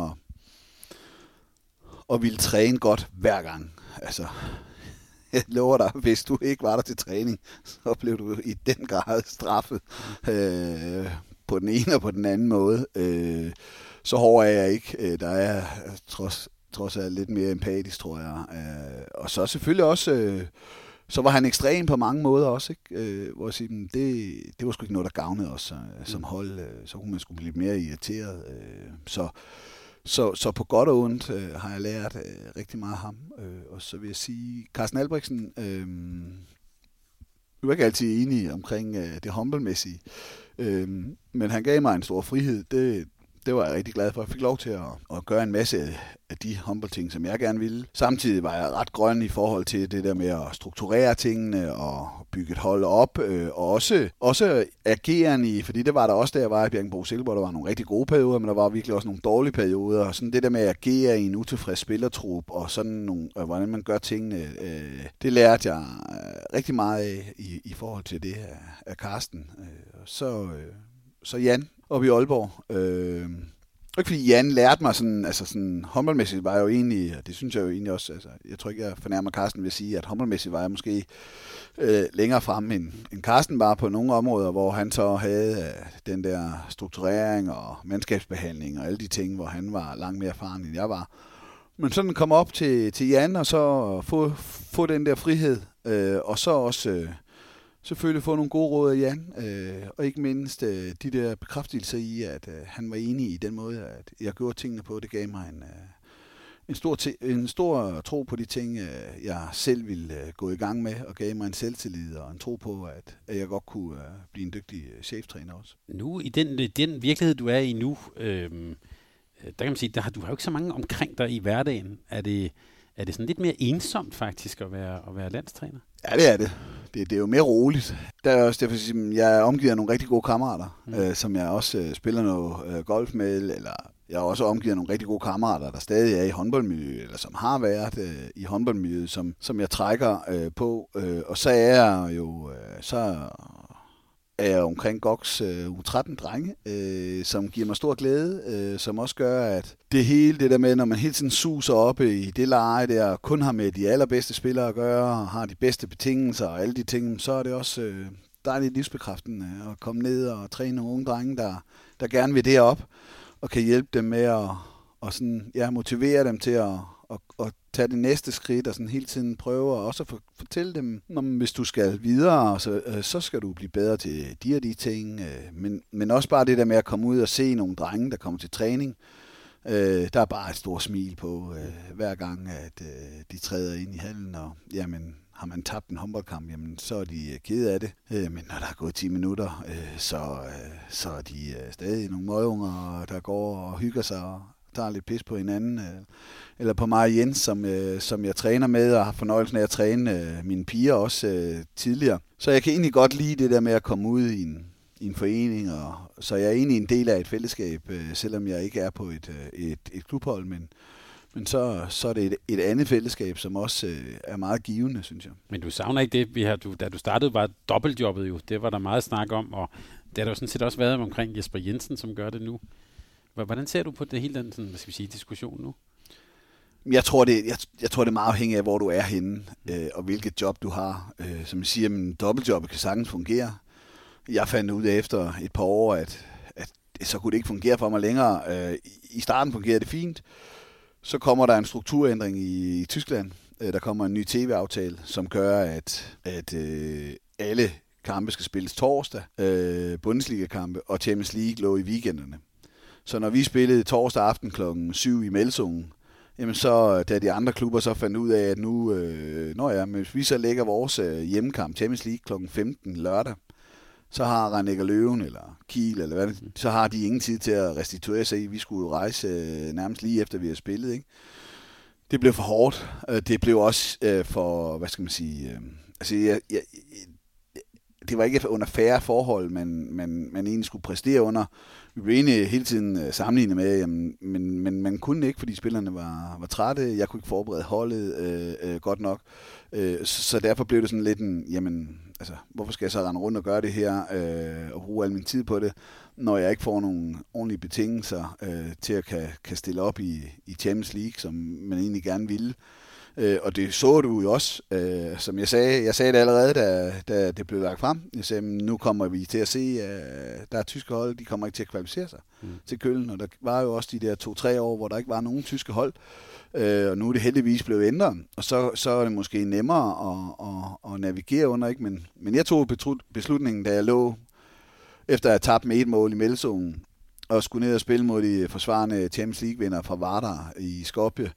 at ville træne godt hver gang. Altså, jeg lover dig, hvis du ikke var der til træning, så blev du i den grad straffet på den ene og på den anden måde. Så hård er jeg ikke. Der er trods alt lidt mere empatisk, tror jeg. Og så selvfølgelig også... Så var han ekstrem på mange måder også, ikke? Hvor jeg siger, det var sgu ikke noget, der gavnede os som hold. Så kunne man sgu blive mere irriteret. Så på godt og ondt har jeg lært rigtig meget af ham. Og så vil jeg sige, Carsten Albregtsen, vi var ikke altid enige omkring det humble-mæssige, men han gav mig en stor frihed. Det var jeg rigtig glad for. Jeg fik lov til at gøre en masse af de humble ting, som jeg gerne ville. Samtidig var jeg ret grøn i forhold til det der med at strukturere tingene og bygge et hold op. Og også agerende i, fordi det var der også, da jeg var i Bjerringbro-Silkeborg. Der var nogle rigtig gode perioder, men der var virkelig også nogle dårlige perioder. Sådan det der med at agere i en utilfreds spillertrup og sådan nogle, hvordan man gør tingene, det lærte jeg rigtig meget af i forhold til det af Carsten. Så Jan oppe i Aalborg. Ikke fordi Jan lærte mig sådan, altså sådan håndboldmæssigt var jeg jo egentlig, og det synes jeg jo egentlig også, altså jeg tror ikke, jeg fornærmer Carsten ved at sige, at håndboldmæssigt var jeg måske længere fremme end Carsten var på nogle områder, hvor han så havde den der strukturering og mandskabsbehandling og alle de ting, hvor han var langt mere erfaren, end jeg var. Men sådan kom op til Jan, og så få den der frihed, og så også... Selvfølgelig få nogle gode råd af Jan, og ikke mindst de der bekræftelser i, at han var enig i den måde, at jeg gjorde tingene på. Det gav mig en stor tro på de ting, jeg selv ville gå i gang med, og gav mig en selvtillid og en tro på, at jeg godt kunne blive en dygtig cheftræner også. Nu, i den virkelighed, du er i nu, der kan man sige, du har jo ikke så mange omkring dig i hverdagen. Er det sådan lidt mere ensomt faktisk at være landstræner? Ja, det er det. Det er jo mere roligt. Der er også derfor, at jeg omgiver nogle rigtig gode kammerater, som jeg også spiller noget golf med, eller jeg også omgiver nogle rigtig gode kammerater, der stadig er i håndboldmiljøet, eller som har været i håndboldmiljøet, som jeg trækker på. Og så er jeg jo omkring GOGs U13-drenge, som giver mig stor glæde, som også gør, at det hele det der med, når man hele tiden suser op i det leje der, kun har med de allerbedste spillere at gøre, og har de bedste betingelser og alle de ting, så er det også dejligt livsbekræftende at komme ned og træne nogle unge drenge, der gerne vil derop og kan hjælpe dem med at motivere dem til at tage det næste skridt og sådan hele tiden prøve og også fortælle dem, hvis du skal videre, så skal du blive bedre til de og de ting. Men også bare det der med at komme ud og se nogle drenge, der kommer til træning. Der er bare et stort smil på hver gang, at de træder ind i hallen, og jamen, har man tabt en håndboldkamp, jamen, så er de kede af det. Men når der er gået 10 minutter, så er de stadig nogle møgunger, der går og hygger sig og tager lidt pis på hinanden, eller på mig og Jens, som jeg træner med, og har fornøjelsen af at træne mine piger også tidligere. Så jeg kan egentlig godt lide det der med at komme ud i en forening, og så jeg er egentlig en del af et fællesskab, selvom jeg ikke er på et klubhold, men så er det et andet fællesskab, som også er meget givende, synes jeg. Men du savner ikke det? Da du startede, var dobbeltjobbet jo. Det var der meget snak om, og det har der jo sådan set også været omkring Jesper Jensen, som gør det nu. Hvordan ser du på det hele den sådan, hvad skal vi sige, diskussion nu? Jeg tror, det er meget afhængigt af, hvor du er henne, og hvilket job du har. Som jeg siger, men dobbeltjobbet kan sagtens fungere. Jeg fandt ud af efter et par år, at så kunne det ikke fungere for mig længere. I starten fungerede det fint. Så kommer der en strukturændring i Tyskland. Der kommer en ny tv-aftale, som gør, at alle kampe skal spilles torsdag. Bundesliga-kampe og Champions League lå i weekenderne. Så når vi spillede torsdag aften klokken 7 i Melsungen, jamen så, da de andre klubber så fandt ud af, at nu, men hvis vi så lægger vores hjemmekamp Champions League klokken 15 lørdag, så har Randæk og Løven eller Kiel, eller hvad det, så har de ingen tid til at restituere sig i. Vi skulle jo rejse nærmest lige efter, vi havde spillet, ikke? Det blev for hårdt. Det blev også for, hvad skal man sige, altså det var ikke under færre forhold, man egentlig skulle præstere under. Vi blev egentlig hele tiden sammenlignet med, jamen, men man kunne ikke, fordi spillerne var trætte. Jeg kunne ikke forberede holdet godt nok. Så derfor blev det sådan lidt en, jamen, altså, hvorfor skal jeg så rende rundt og gøre det her og bruge al min tid på det, når jeg ikke får nogle ordentlige betingelser til at kan stille op i Champions League, som man egentlig gerne ville. Og det så du jo også, som jeg sagde. Jeg sagde det allerede, da det blev lagt frem. Jeg sagde, nu kommer vi til at se, der er tyske hold, de kommer ikke til at kvalificere sig til Køln. Og der var jo også de der 2-3 år, hvor der ikke var nogen tyske hold. Og nu er det heldigvis blevet ændret. Og så er det måske nemmere at navigere under, ikke? Men jeg tog beslutningen, da jeg lå, efter at have tabt med et mål i meldezonen, og skulle ned og spille mod de forsvarende Champions League-vinder fra Vardar i Skopje.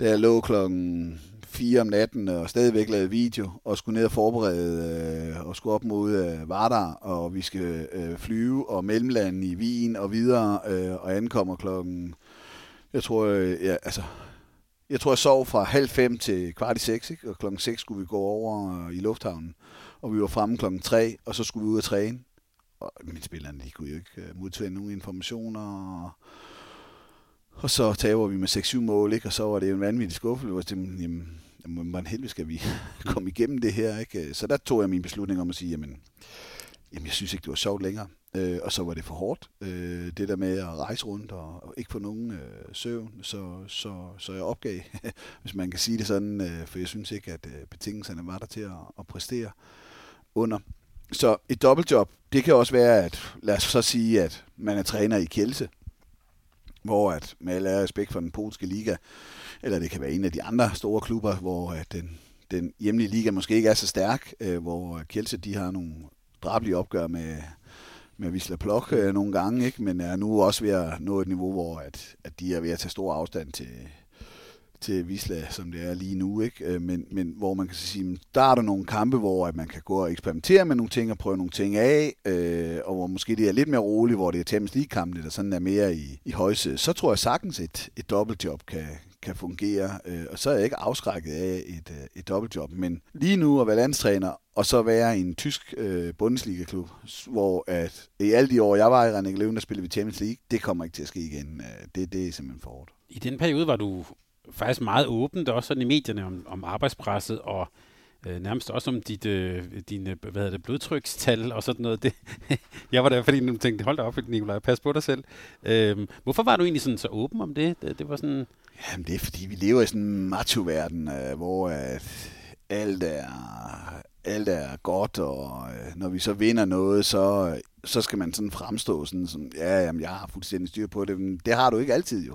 Da jeg lå klokken 4 om natten og stadigvæk lavede video, og skulle ned og forberede, og skulle op mod Vardar, og vi skal flyve og mellemlande i Wien og videre, og ankommer klokken, jeg tror, jeg sov fra 4:30 til 5:45, ikke? Og klokken 6 skulle vi gå over i lufthavnen, og vi var fremme klokken 3, og så skulle vi ud og træne. Og mine spillerne, de kunne jo ikke modtage nogen informationer, og så taber vi med 6-7 mål, ikke? Og så var det jo en vanvittig skuffelse, hvor jeg tænkte, jamen, hvordan helvede skal vi komme igennem det her, ikke? Så der tog jeg min beslutning om at sige, jamen jeg synes ikke, det var sjovt længere. Og så var det for hårdt, det der med at rejse rundt og ikke få nogen søvn, så jeg opgav, hvis man kan sige det sådan, for jeg synes ikke, at betingelserne var der til at præstere under. Så et dobbeltjob, det kan også være, at lad os så sige, at man er træner i Kielce, hvor at med al respekt for den polske liga, eller det kan være en af de andre store klubber, hvor at den hjemlige liga måske ikke er så stærk, hvor Kielce, de har nogle drabelige opgør med Wisla Plock nogle gange, ikke? Men er nu også ved at nå et niveau, hvor at de er ved at tage stor afstand til Wisla, som det er lige nu, ikke? Men hvor man kan sige, der er der nogle kampe, hvor at man kan gå og eksperimentere med nogle ting og prøve nogle ting af, og hvor måske det er lidt mere roligt, hvor det er Champions League-kampe, der sådan er mere i højsædet. Så tror jeg sagtens, et dobbeltjob kan fungere, og så er jeg ikke afskrækket af et dobbeltjob. Men lige nu at være landstræner, og så være i en tysk Bundesliga-klub, hvor at i alle de år, jeg var i Randers Løven, der spillede vi Champions League, det kommer ikke til at ske igen. Det er simpelthen for hårdt. I den periode var du faktisk meget åbent, også sådan i medierne, om arbejdspresset, og nærmest også om dine blodtrykstal og sådan noget. Det, jeg var der i hvert fald en, der tænkte, hold da op, Nikolaj, pas på dig selv. Hvorfor var du egentlig sådan så åben om det? Det var sådan... Jamen, det er, fordi vi lever i sådan en macho-verden, hvor alt er godt, og når vi så vinder noget, så skal man sådan fremstå sådan som, ja, jamen, jeg har fuldstændig styr på det, men det har du ikke altid jo.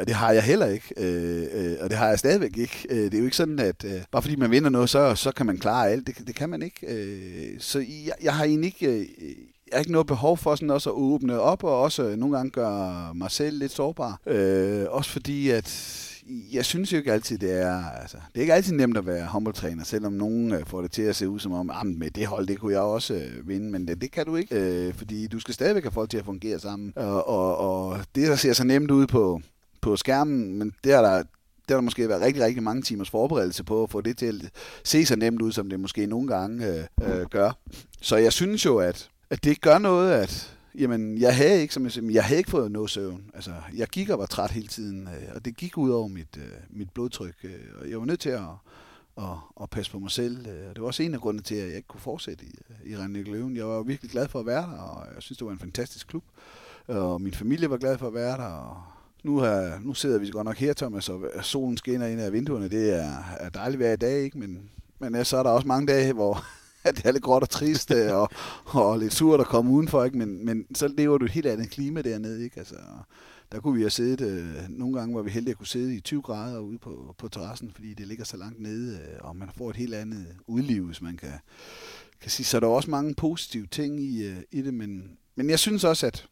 Og det har jeg heller ikke, og det har jeg stadigvæk ikke. Det er jo ikke sådan, at bare fordi man vinder noget, så kan man klare alt. Det kan man ikke. Så jeg har egentlig ikke... Jeg har ikke noget behov for sådan også at åbne op, og også nogle gange gøre mig selv lidt sårbar. Også fordi, at jeg synes jo ikke altid, det er ikke altid nemt at være håndboldtræner, selvom nogen får det til at se ud som om, med det hold, det kunne jeg også vinde, men det kan du ikke, fordi du skal stadigvæk have folk til at fungere sammen. Og det, der ser så nemt ud på skærmen, men der har måske været rigtig, rigtig mange timers forberedelse på at få det til at se så nemt ud, som det måske nogle gange gør. Så jeg synes jo, at det gør noget, at jeg havde ikke fået noget søvn. Altså, jeg gik og var træt hele tiden, og det gik ud over mit blodtryk, og jeg var nødt til at passe på mig selv. Og det var også en af grundene til, at jeg ikke kunne fortsætte i Randers Løven. Jeg var virkelig glad for at være der, og jeg synes, det var en fantastisk klub, og min familie var glad for at være der, og nu sidder vi godt nok her, Thomas, og solen skinner ind ad vinduerne. Det er dejligt hver dag, ikke? Men så er der også mange dage, hvor det er lidt gråt og trist og lidt surt at komme udenfor, ikke? Men så lever du et helt andet klima dernede, ikke? Altså, der kunne vi have siddet, nogle gange var vi heldige at kunne sidde i 20 grader ude på terrassen, fordi det ligger så langt nede, og man får et helt andet udliv, hvis man kan sige. Så der er også mange positive ting i det, men jeg synes også, at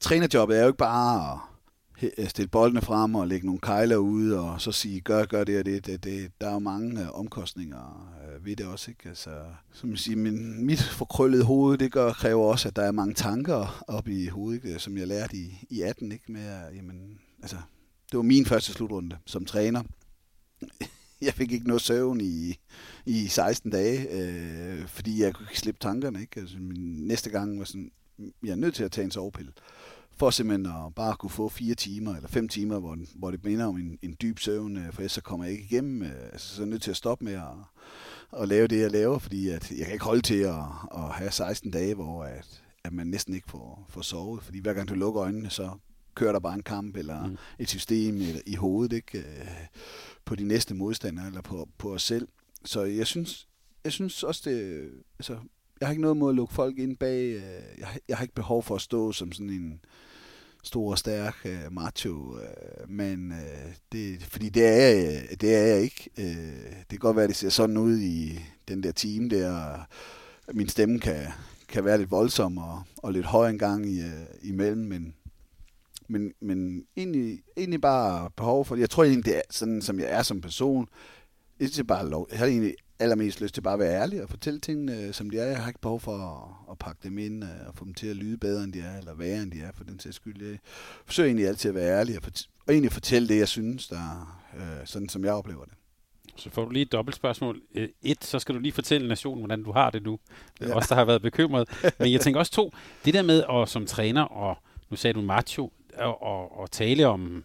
trænerjobbet er jo ikke bare at stille boldene frem og lægge nogle kejler ude og så sige, gør det og det. Der er jo mange omkostninger ved det også, ikke? Altså, som jeg siger, mit forkrøllede hoved, kræver også, at der er mange tanker op i hovedet, ikke? Som jeg lærte i 18, ikke? Med, det var min første slutrunde som træner. Jeg fik ikke noget søvn i 16 dage, fordi jeg kunne ikke slippe tankerne, ikke? Altså, næste gang var sådan, jeg er nødt til at tage en sovepille, for simpelthen at bare kunne få 4 timer eller 5 timer, hvor det minder om en dyb søvn, for ellers så kommer jeg ikke igennem. Så er jeg nødt til at stoppe med at lave det, jeg laver, fordi at jeg kan ikke holde til at have 16 dage, hvor at man næsten ikke får sovet. Fordi hver gang du lukker øjnene, så kører der bare en kamp eller et system i hovedet, ikke? på de næste modstandere, eller på os selv. Så jeg synes også det, altså, jeg har ikke noget mod at lukke folk ind bag, jeg har ikke behov for at stå som sådan en stor og stærk macho, men det, fordi det er jeg ikke. Det kan godt være, at det ser sådan ud i den der time der, min stemme kan være lidt voldsom og lidt høj en gang imellem, men egentlig bare behov for det. Jeg tror egentlig, det er sådan, som jeg er som person. Jeg har egentlig allermest lyst til bare at være ærlig og fortælle tingene, som de er. Jeg har ikke behov for at pakke dem ind og få dem til at lyde bedre, end de er, eller værre, end de er, for den sags skyld. Jeg forsøger egentlig altid at være ærlig og egentlig fortælle det, jeg synes, der sådan som jeg oplever det. Så får du lige et dobbeltspørgsmål. 1, så skal du lige fortælle nationen, hvordan du har det nu. Ja. Os, der har været bekymret. Men jeg tænker også 2, det der med at som træner, og nu sagde du macho, og tale om,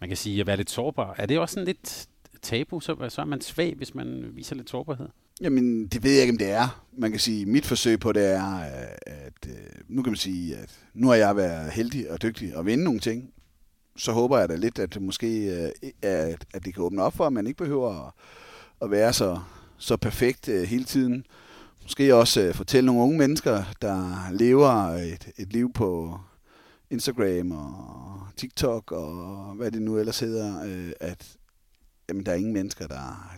man kan sige, at være lidt sårbar. Er det også sådan lidt tabu, så er man svag, hvis man viser lidt sårbarhed? Jamen, det ved jeg ikke, om det er. Man kan sige, mit forsøg på det er, at nu kan man sige, at nu har jeg været heldig og dygtig og vinde nogle ting. Så håber jeg da lidt, at det måske at det kan åbne op for, at man ikke behøver at være så perfekt hele tiden. Måske også fortælle nogle unge mennesker, der lever et liv på Instagram og TikTok og hvad det nu ellers hedder, at jamen, der er ingen mennesker,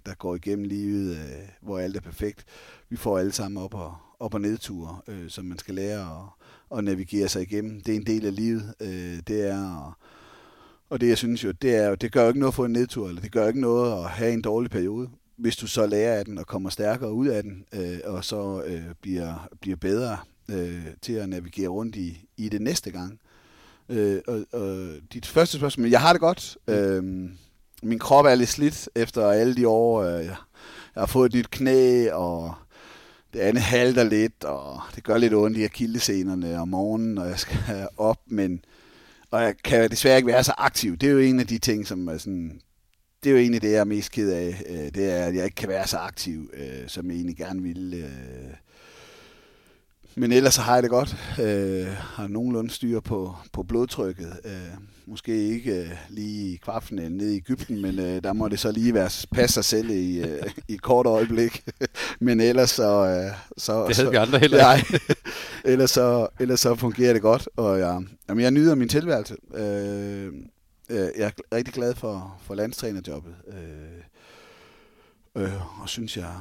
der går igennem livet, hvor alt er perfekt. Vi får alle sammen op- og nedture, som man skal lære at navigere sig igennem. Det er en del af livet. Og det, jeg synes jo, det er, det gør jo ikke noget at få en nedtur, eller det gør ikke noget at have en dårlig periode, hvis du så lærer af den og kommer stærkere ud af den, og så bliver bedre til at navigere rundt i det næste gang. Og dit første spørgsmål, jeg har det godt. Min krop er lidt slidt efter alle de år. Jeg har fået et nyt knæ, og det andet halter lidt, og det gør lidt ondt i akillessenerne om morgenen, når jeg skal op, og jeg kan desværre ikke være så aktiv. Det er jo en af de ting, som er sådan, det er jo egentlig det, jeg er mest ked af. Det er, at jeg ikke kan være så aktiv, som jeg egentlig gerne ville. Men ellers så har jeg det godt. Har nogenlunde styr på blodtrykket. Måske ikke lige i kvartfinalen nede i Egypten, men der må det så lige være passe sig selv i et kort øjeblik. Men ellers så det havde vi andre heller ikke. Nej. Ellers så fungerer det godt, og jeg nyder min tilværelse. Jeg er rigtig glad for landstrænerjobbet. Og synes jeg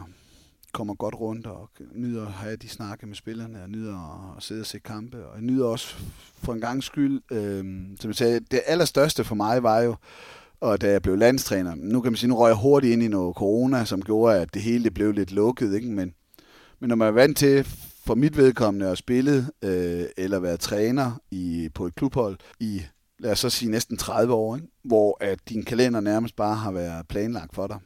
kommer godt rundt og nyder at have de snakke med spillerne, og nyder at sidde og se kampe, og jeg nyder også for en gangs skyld, som jeg sagde, det allerstørste for mig var jo, og da jeg blev landstræner, nu kan man sige, nu røg jeg hurtigt ind i noget corona, som gjorde, at det hele det blev lidt lukket, ikke? Men når man er vant til, for mit vedkommende, at spille eller være træner på et klubhold i, lad os så sige, næsten 30 år, ikke? Hvor at din kalender nærmest bare har været planlagt for dig,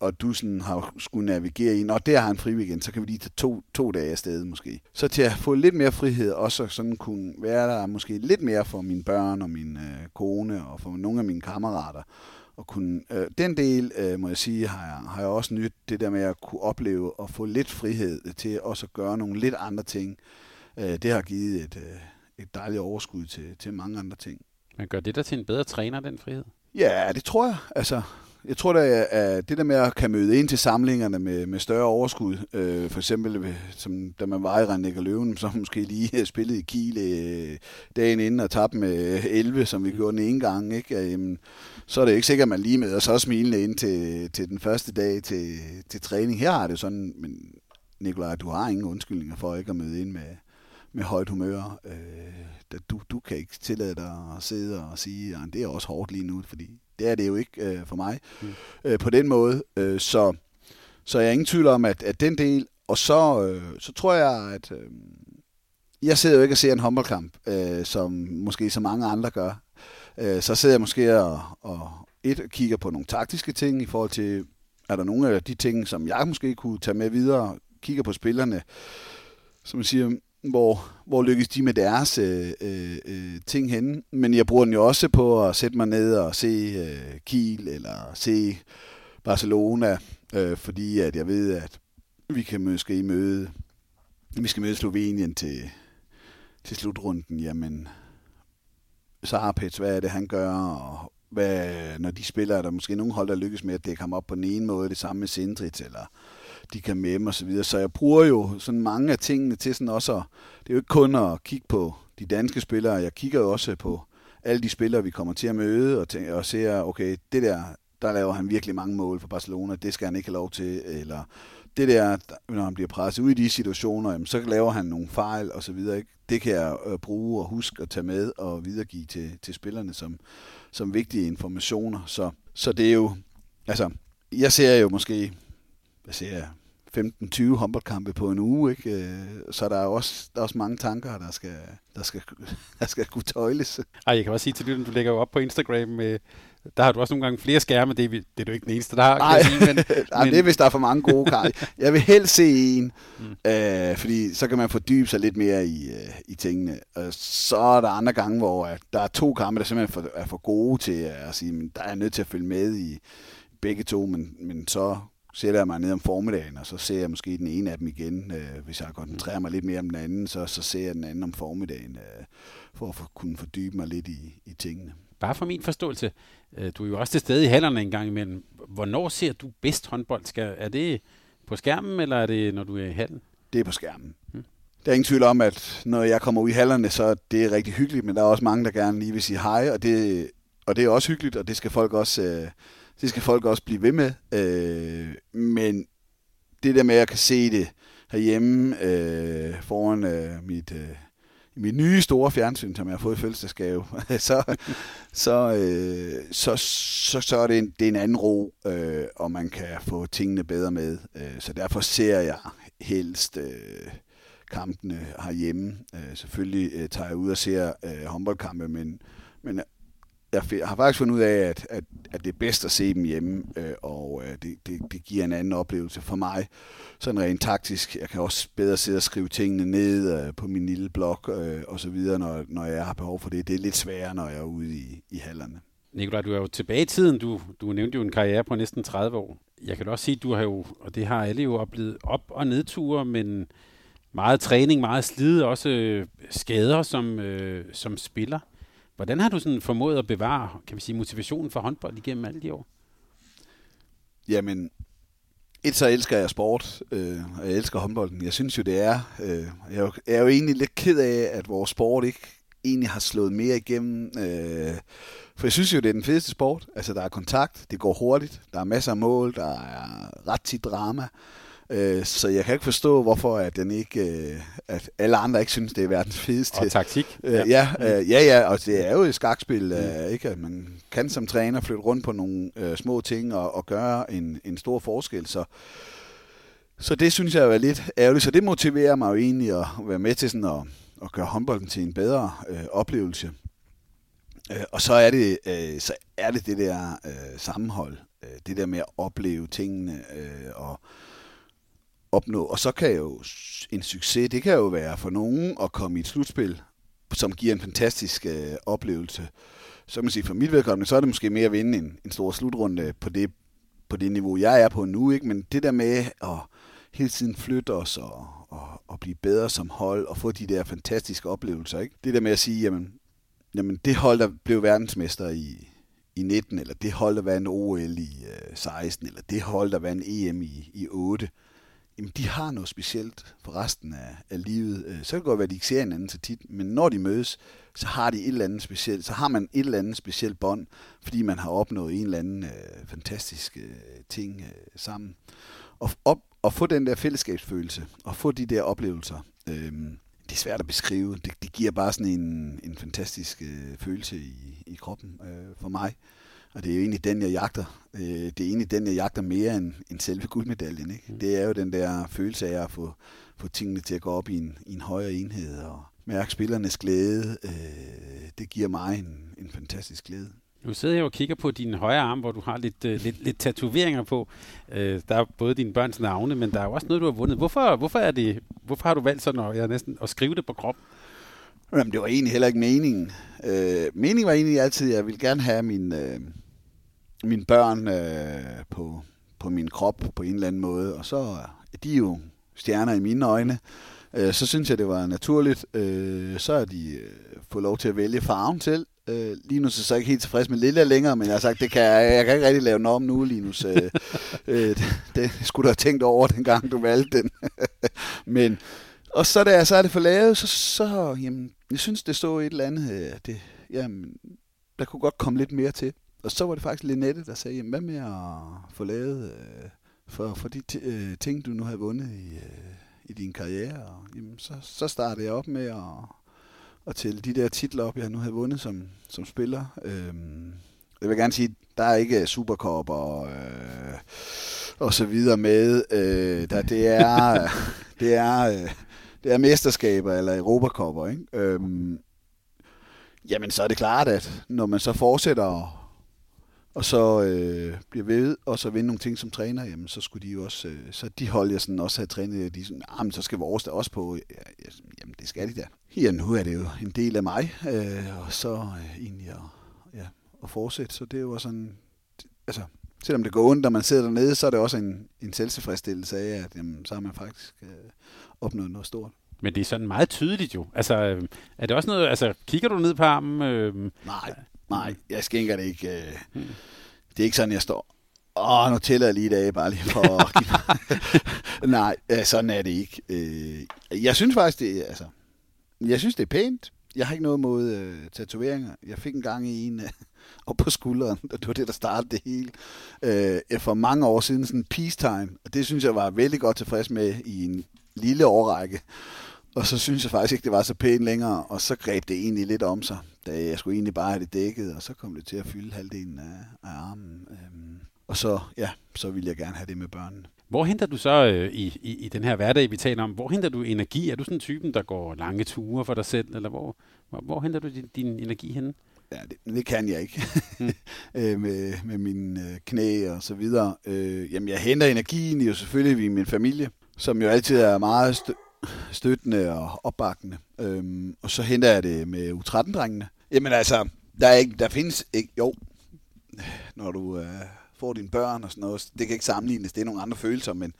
og du sådan har skulle navigere i, og der har en friweekend, så kan vi lige tage to dage afsted måske. Så til at få lidt mere frihed, og så sådan kunne være der måske lidt mere for mine børn og min kone, og for nogle af mine kammerater. Og kunne, den del, må jeg sige, har jeg også nyt, det der med at kunne opleve og få lidt frihed til også at gøre nogle lidt andre ting. Det har givet et dejligt overskud til mange andre ting. Men gør det der til en bedre træner, den frihed? Ja, det tror jeg. Altså, jeg tror da, at det der med at kan møde ind til samlingerne med større overskud, for eksempel som da man var i Randers og Løven, så måske lige spillede i Kiel dagen inden og tabte med 11, som vi gjorde den ene gang, ikke? Jamen, så er det ikke sikkert, at man lige med og så smilende ind til den første dag til træning. Her er det sådan, men Nikolaj, du har ingen undskyldninger for ikke at møde ind med højt humør. Du kan ikke tillade dig at sidde og sige, at det er også hårdt lige nu, fordi det er det jo ikke for mig på den måde. Så jeg er ingen tvivl om, at den del, og så tror jeg, at jeg sidder jo ikke og ser en håndboldkamp, som måske så mange andre gør. Så sidder jeg måske og kigger på nogle taktiske ting i forhold til, er der nogle af de ting, som jeg måske kunne tage med videre, kigger på spillerne, som man siger, hvor lykkes de med deres ting henne. Men jeg bruger den jo også på at sætte mig ned og se Kiel eller se Barcelona, fordi at jeg ved, at vi skal møde Slovenien til slutrunden. Jamen, Sarapets, hvad er det, han gør, og når de spiller, er der måske nogle hold, der lykkes med at dække ham op på den ene måde, det samme med Sindrit, eller de kan med og så videre. Så jeg bruger jo sådan mange af tingene til sådan også, det er jo ikke kun at kigge på de danske spillere, jeg kigger jo også på alle de spillere, vi kommer til at møde, og ser, okay, det der laver han virkelig mange mål for Barcelona, det skal han ikke have lov til, eller det der, når han bliver presset ud i de situationer, jamen, så laver han nogle fejl og så videre, ikke? Det kan jeg bruge og huske at tage med og videregive til spillerne som vigtige informationer. Så det er jo, altså, jeg ser jo måske, 15-20 håndboldkampe på en uge, ikke? Så der er også mange tanker, der skal kunne tøjles. Ej, jeg kan også sige til lytteren, du lægger jo op på Instagram, der har du også nogle gange flere skærme, det er du ikke den eneste, der har. Nej, det er, hvis der er for mange gode kar. Jeg vil helst se en, fordi så kan man fordybe sig lidt mere i tingene. Så er der andre gange, hvor der er to kampe, der simpelthen er for gode til at sige, men der er nødt til at følge med i begge to, men så sætter jeg mig ned om formiddagen, og så ser jeg måske den ene af dem igen. Hvis jeg koncentrerer mig lidt mere om den anden, så ser jeg den anden om formiddagen, for at kunne fordybe mig lidt i tingene. Bare for min forståelse, du er jo også til stede i hallerne en gang imellem. Hvornår ser du bedst håndbold? Er det på skærmen, eller er det, når du er i hallen? Det er på skærmen. Der er ingen tvivl om, at når jeg kommer ud i hallerne, så er det rigtig hyggeligt, men der er også mange, der gerne lige vil sige hej, og det er også hyggeligt, og det skal folk også... Det skal folk også blive ved med, men det der med, at jeg kan se det herhjemme foran mit nye store fjernsyn, som jeg har fået i fødselsdagsgave, så er det en anden ro, og man kan få tingene bedre med. Så derfor ser jeg helst kampene herhjemme. Selvfølgelig tager jeg ud og ser håndboldkampe, men jeg har faktisk fundet ud af, at det er bedst at se dem hjemme, og det giver en anden oplevelse for mig. Sådan rent taktisk. Jeg kan også bedre sidde og skrive tingene ned på min lille blog og så videre, når jeg har behov for det. Det er lidt sværere, når jeg er ude i hallerne. Nikolaj, du er jo tilbage i tiden. Du nævnte jo en karriere på næsten 30 år. Jeg kan også sige, at du har jo, og det har alle jo oplevet, op- og nedture, men meget træning, meget slid, også skader som spiller. Hvordan har du sådan formået at bevare, kan vi sige, motivationen for håndbold igennem alle de år? Jamen, så elsker jeg sport, og jeg elsker håndbolden. Jeg synes jo, det er... jeg er jo egentlig lidt ked af, at vores sport ikke egentlig har slået mere igennem. For jeg synes jo, det er den fedeste sport. Altså, der er kontakt, det går hurtigt, der er masser af mål, der er ret tit drama. Så jeg kan ikke forstå, hvorfor at alle andre ikke synes, det er verdens fedeste. Og taktik. Ja, og det er jo et skakspil, ikke? At man kan som træner flytte rundt på nogle små ting og gøre en stor forskel. Så det synes jeg jo er lidt ærgerligt. Så det motiverer mig jo egentlig at være med til sådan at gøre håndbolden til en bedre oplevelse. Og så er det det der sammenhold. Det der med at opleve tingene og opnå. Og så kan jo en succes, det kan jo være for nogen at komme i et slutspil, som giver en fantastisk oplevelse. Så man siger, for mit vedkommende, så er det måske mere at vinde en stor slutrunde på det niveau, jeg er på nu, ikke? Men det der med at hele tiden flytte os og blive bedre som hold og få de der fantastiske oplevelser, ikke? Det der med at sige, jamen det hold, der blev verdensmester i 19, eller det hold, der vandt OL i 16, eller det hold, der vandt EM i 8, jamen, de har noget specielt for resten af livet. Så kan det godt være, at de ikke ser hinanden så tit, men når de mødes, så har de et eller andet specielt, så har man et eller andet specielt bånd, fordi man har opnået en eller anden fantastisk ting sammen. Og få den der fællesskabsfølelse, og få de der oplevelser, det er svært at beskrive. Det giver bare sådan en fantastisk følelse i kroppen for mig. Og det er jo egentlig den, jeg jagter. Det er egentlig den, jeg jagter mere end selve guldmedaljen, ikke? Det er jo den der følelse af at få tingene til at gå op i en højere enhed og mærke spillernes glæde. Det giver mig en fantastisk glæde. Nu sidder jeg og kigger på din højre arm, hvor du har lidt tatoveringer på. Der er både dine børns navne, men der er jo også noget, du har vundet. Hvorfor har du valgt sådan at skrive det på kroppen? Jamen, det var egentlig heller ikke meningen. Meningen var egentlig altid, at jeg ville gerne have mine børn på min krop på en eller anden måde. Og så er de jo stjerner i mine øjne. Så synes jeg, det var naturligt. Så har de fået lov til at vælge farven selv. Lige nu så er jeg ikke helt tilfreds med Lilla længere, men jeg har sagt, det kan jeg kan ikke rigtig lave den om nu, Linus. Det skulle du have tænkt over, dengang du valgte den. Men, og så da jeg så er det for lavet, så jamen, jeg synes, det stod et eller andet, jamen, der kunne godt komme lidt mere til. Og så var det faktisk Linette, der sagde, jamen, hvad med at få lavet for de ting, du nu havde vundet i din karriere? Og, jamen, så startede jeg op med at... Og til de der titler op, jeg nu havde vundet som spiller. Jeg vil gerne sige, der er ikke Supercup og så videre med. Der det er mesterskaber eller Europacupper, ikke? Jamen så er det klart, at når man så fortsætter og så bliver ved og så vinde nogle ting som træner, jamen så skulle de jo også så de hold jeg sådan også have trænet, de sådan, men så skal vores da også på. Jamen det skal de da. Ja, nu er det jo en del af mig og så egentlig at fortsætte, så det er jo sådan altså selvom det går ondt, når man sidder dernede, så er det også en selvtilfredsstillelse af at jamen, så har man faktisk opnået noget stort. Men det er sådan meget tydeligt jo. Altså er det også noget altså kigger du ned på armen? Nej, jeg skænker det ikke. Det er ikke sådan, jeg står. Nu tæller jeg lige i dag, bare lige for at give. Nej, sådan er det ikke. Jeg synes faktisk, det er pænt. Jeg har ikke noget mod tatoveringer. Jeg fik en gang i en op på skulderen, og det var det, der startede det hele. For mange år siden, sådan en peacetime, og det synes jeg var vældig godt tilfreds med i en lille årrække. Og så synes jeg faktisk ikke, det var så pænt længere, og så greb det egentlig lidt om sig, da jeg skulle egentlig bare have det dækket, og så kom det til at fylde halvdelen af armen. Og så ville jeg gerne have det med børnene. Hvor henter du så i den her hverdag, vi taler om, hvor henter du energi? Er du sådan en typen, der går lange ture for dig selv, eller hvor henter du din energi henne? Ja, det kan jeg ikke. Med mine knæ og så videre. Jamen, jeg henter energien jo selvfølgelig i min familie, som jo altid er meget støttende og opbakkende. Og så henter jeg det med U13-drengene. Jamen altså, der findes ikke, når du får dine børn og sådan noget, det kan ikke sammenlignes, det er nogle andre følelser, men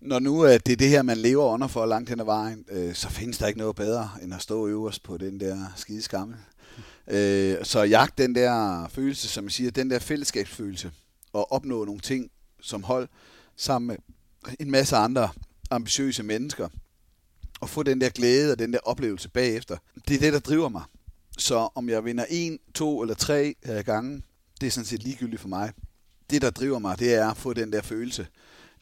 når nu det er det her, man lever under for langt hen ad vejen, så findes der ikke noget bedre, end at stå øverst på den der skide skammel. Så jagt den der følelse, som jeg siger, den der fællesskabsfølelse, og opnå nogle ting som hold, sammen med en masse andre ambitiøse mennesker, og få den der glæde og den der oplevelse bagefter. Det er det, der driver mig. Så om jeg vinder 1, 2 eller 3 gange, det er sådan set ligegyldigt for mig. Det, der driver mig, det er at få den der følelse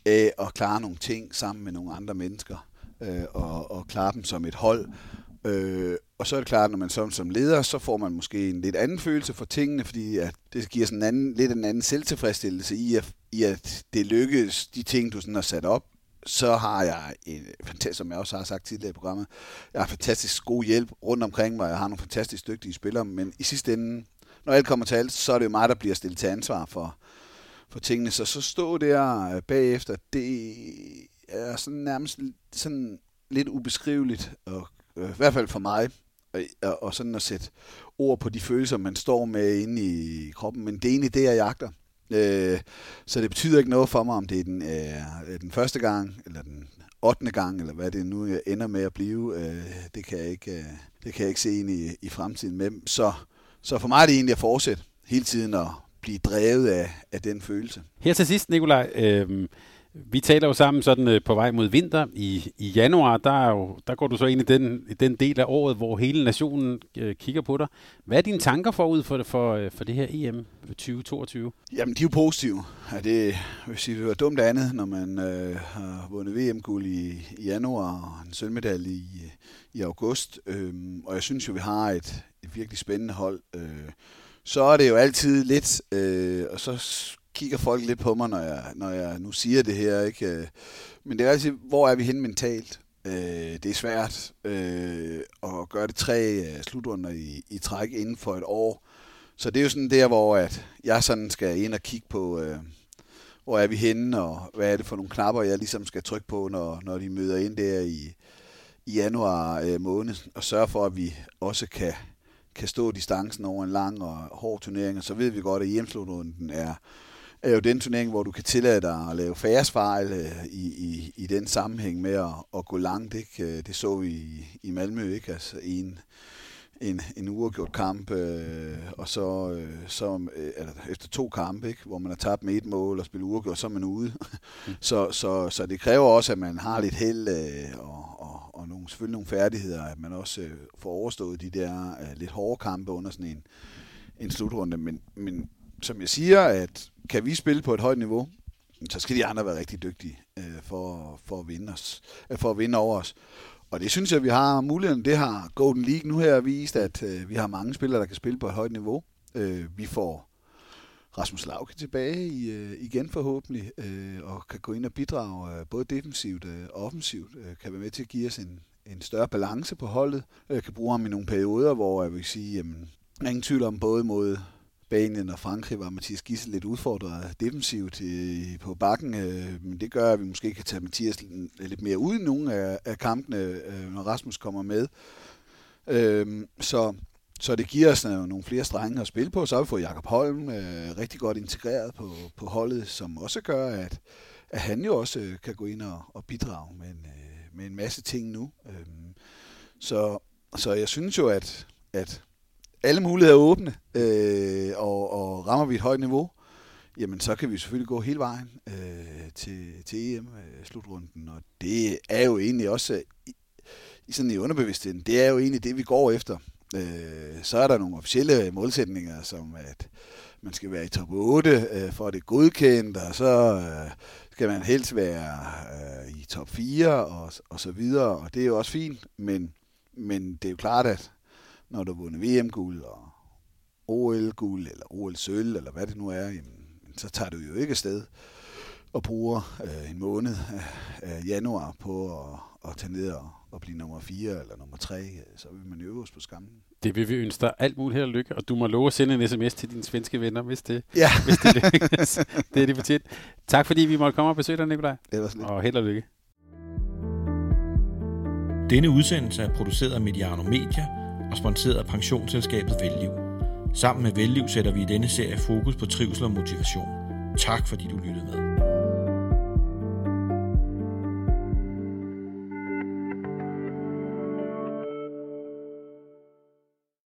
af at klare nogle ting sammen med nogle andre mennesker, og klare dem som et hold. Og så er det klart, når man som leder, så får man måske en lidt anden følelse for tingene, fordi at det giver sådan en anden selvtilfredsstillelse i at det lykkes, de ting, du sådan har sat op. Så har jeg, som jeg også har sagt tidligere i programmet, jeg har fantastisk god hjælp rundt omkring mig, jeg har nogle fantastisk dygtige spillere, men i sidste ende, når alt kommer til alt, så er det jo mig, der bliver stillet til ansvar for tingene. Så stå der bagefter, det er sådan nærmest sådan lidt ubeskriveligt, og, i hvert fald for mig, og sådan at sætte ord på de følelser, man står med inde i kroppen, men det er egentlig det, jeg jagter. Så det betyder ikke noget for mig, om det er den første gang, eller den 8. gang, eller hvad det nu ender med at blive. Det kan jeg ikke se ind i fremtiden med. Så for mig er det egentlig at fortsætte hele tiden at blive drevet af den følelse. Her til sidst, Nikolaj. Vi taler jo sammen sådan på vej mod vinter i januar. Der går du så ind i den del af året, hvor hele nationen kigger på dig. Hvad er dine tanker forud for det her EM 2022? Jamen, de er jo positive. Det vil sige, det var dumt andet, når man har vundet VM-guld i januar og en sølvmedalje i august. Og jeg synes jo, vi har et virkelig spændende hold. Så er det jo altid lidt, og så kigger folk lidt på mig, når jeg nu siger det her, ikke? Men det er altid, hvor er vi henne mentalt? Det er svært at gøre det 3 slutrunder i træk inden for et år. Så det er jo sådan der, hvor at jeg sådan skal ind og kigge på, hvor er vi henne, og hvad er det for nogle knapper, jeg ligesom skal trykke på, når de møder ind der i januar måned, og sørge for, at vi også kan stå distancen over en lang og hård turnering, og så ved vi godt, at EM-slutrunden er jo den turnering, hvor du kan tillade dig at lave færresfejl i den sammenhæng med at gå langt. Ikke? Det så vi i Malmø, ikke? Altså en en uafgjort kamp, og så eller efter to kampe, ikke, hvor man har tabt med et mål og spillet uafgjort, så er man ude. Så det kræver også, at man har lidt held og selvfølgelig nogle færdigheder, at man også får overstået de der lidt hårde kampe under sådan en slutrunde. Men som jeg siger, at kan vi spille på et højt niveau, så skal de andre være rigtig dygtige for at vinde over os. Og det synes jeg, vi har muligheden. Det har Golden League nu her vist, at vi har mange spillere, der kan spille på et højt niveau. Vi får Rasmus Lauge tilbage igen forhåbentlig, og kan gå ind og bidrage både defensivt og offensivt. Kan være med til at give os en større balance på holdet. Kan bruge ham i nogle perioder, hvor jeg vil sige, jamen, ingen tvivl om både mod Spanien og Frankrig var Mathias Gidsel lidt udfordret defensivt på bakken, men det gør, at vi måske kan tage Mathias lidt mere ud i nogle af kampene, når Rasmus kommer med. Så det giver os nogle flere strenge at spille på. Så har vi fået Jakob Holm rigtig godt integreret på holdet, som også gør, at han jo også kan gå ind og bidrage med en masse ting nu. Så jeg synes jo, at alle muligheder er åbne, og rammer vi et højt niveau, jamen så kan vi selvfølgelig gå hele vejen til EM-slutrunden. Og det er jo egentlig også, sådan i underbevidstheden, det er jo egentlig det, vi går efter. Så er der nogle officielle målsætninger, som at man skal være i top 8 for at det er godkendt, og så skal man helst være i top 4 og så videre. Og det er jo også fint, men det er jo klart, at når du har vundet VM-guld og OL-guld eller OL-sølv eller hvad det nu er, jamen, så tager du jo ikke afsted og bruger en måned af januar på at tage ned og blive nummer 4 eller nummer 3. Så vil man øve os på skammen. Det vil vi ønske dig alt muligt held og lykke, og du må love at sende en sms til dine svenske venner, hvis det lykkes. Det er det fortjent. Tak fordi vi måtte komme og besøge dig, Nikolaj. Og held og lykke. Denne udsendelse er produceret af Mediano Media og sponsoreret af pensionsselskabet Velliv. Sammen med Velliv sætter vi i denne serie fokus på trivsel og motivation. Tak fordi du lyttede med.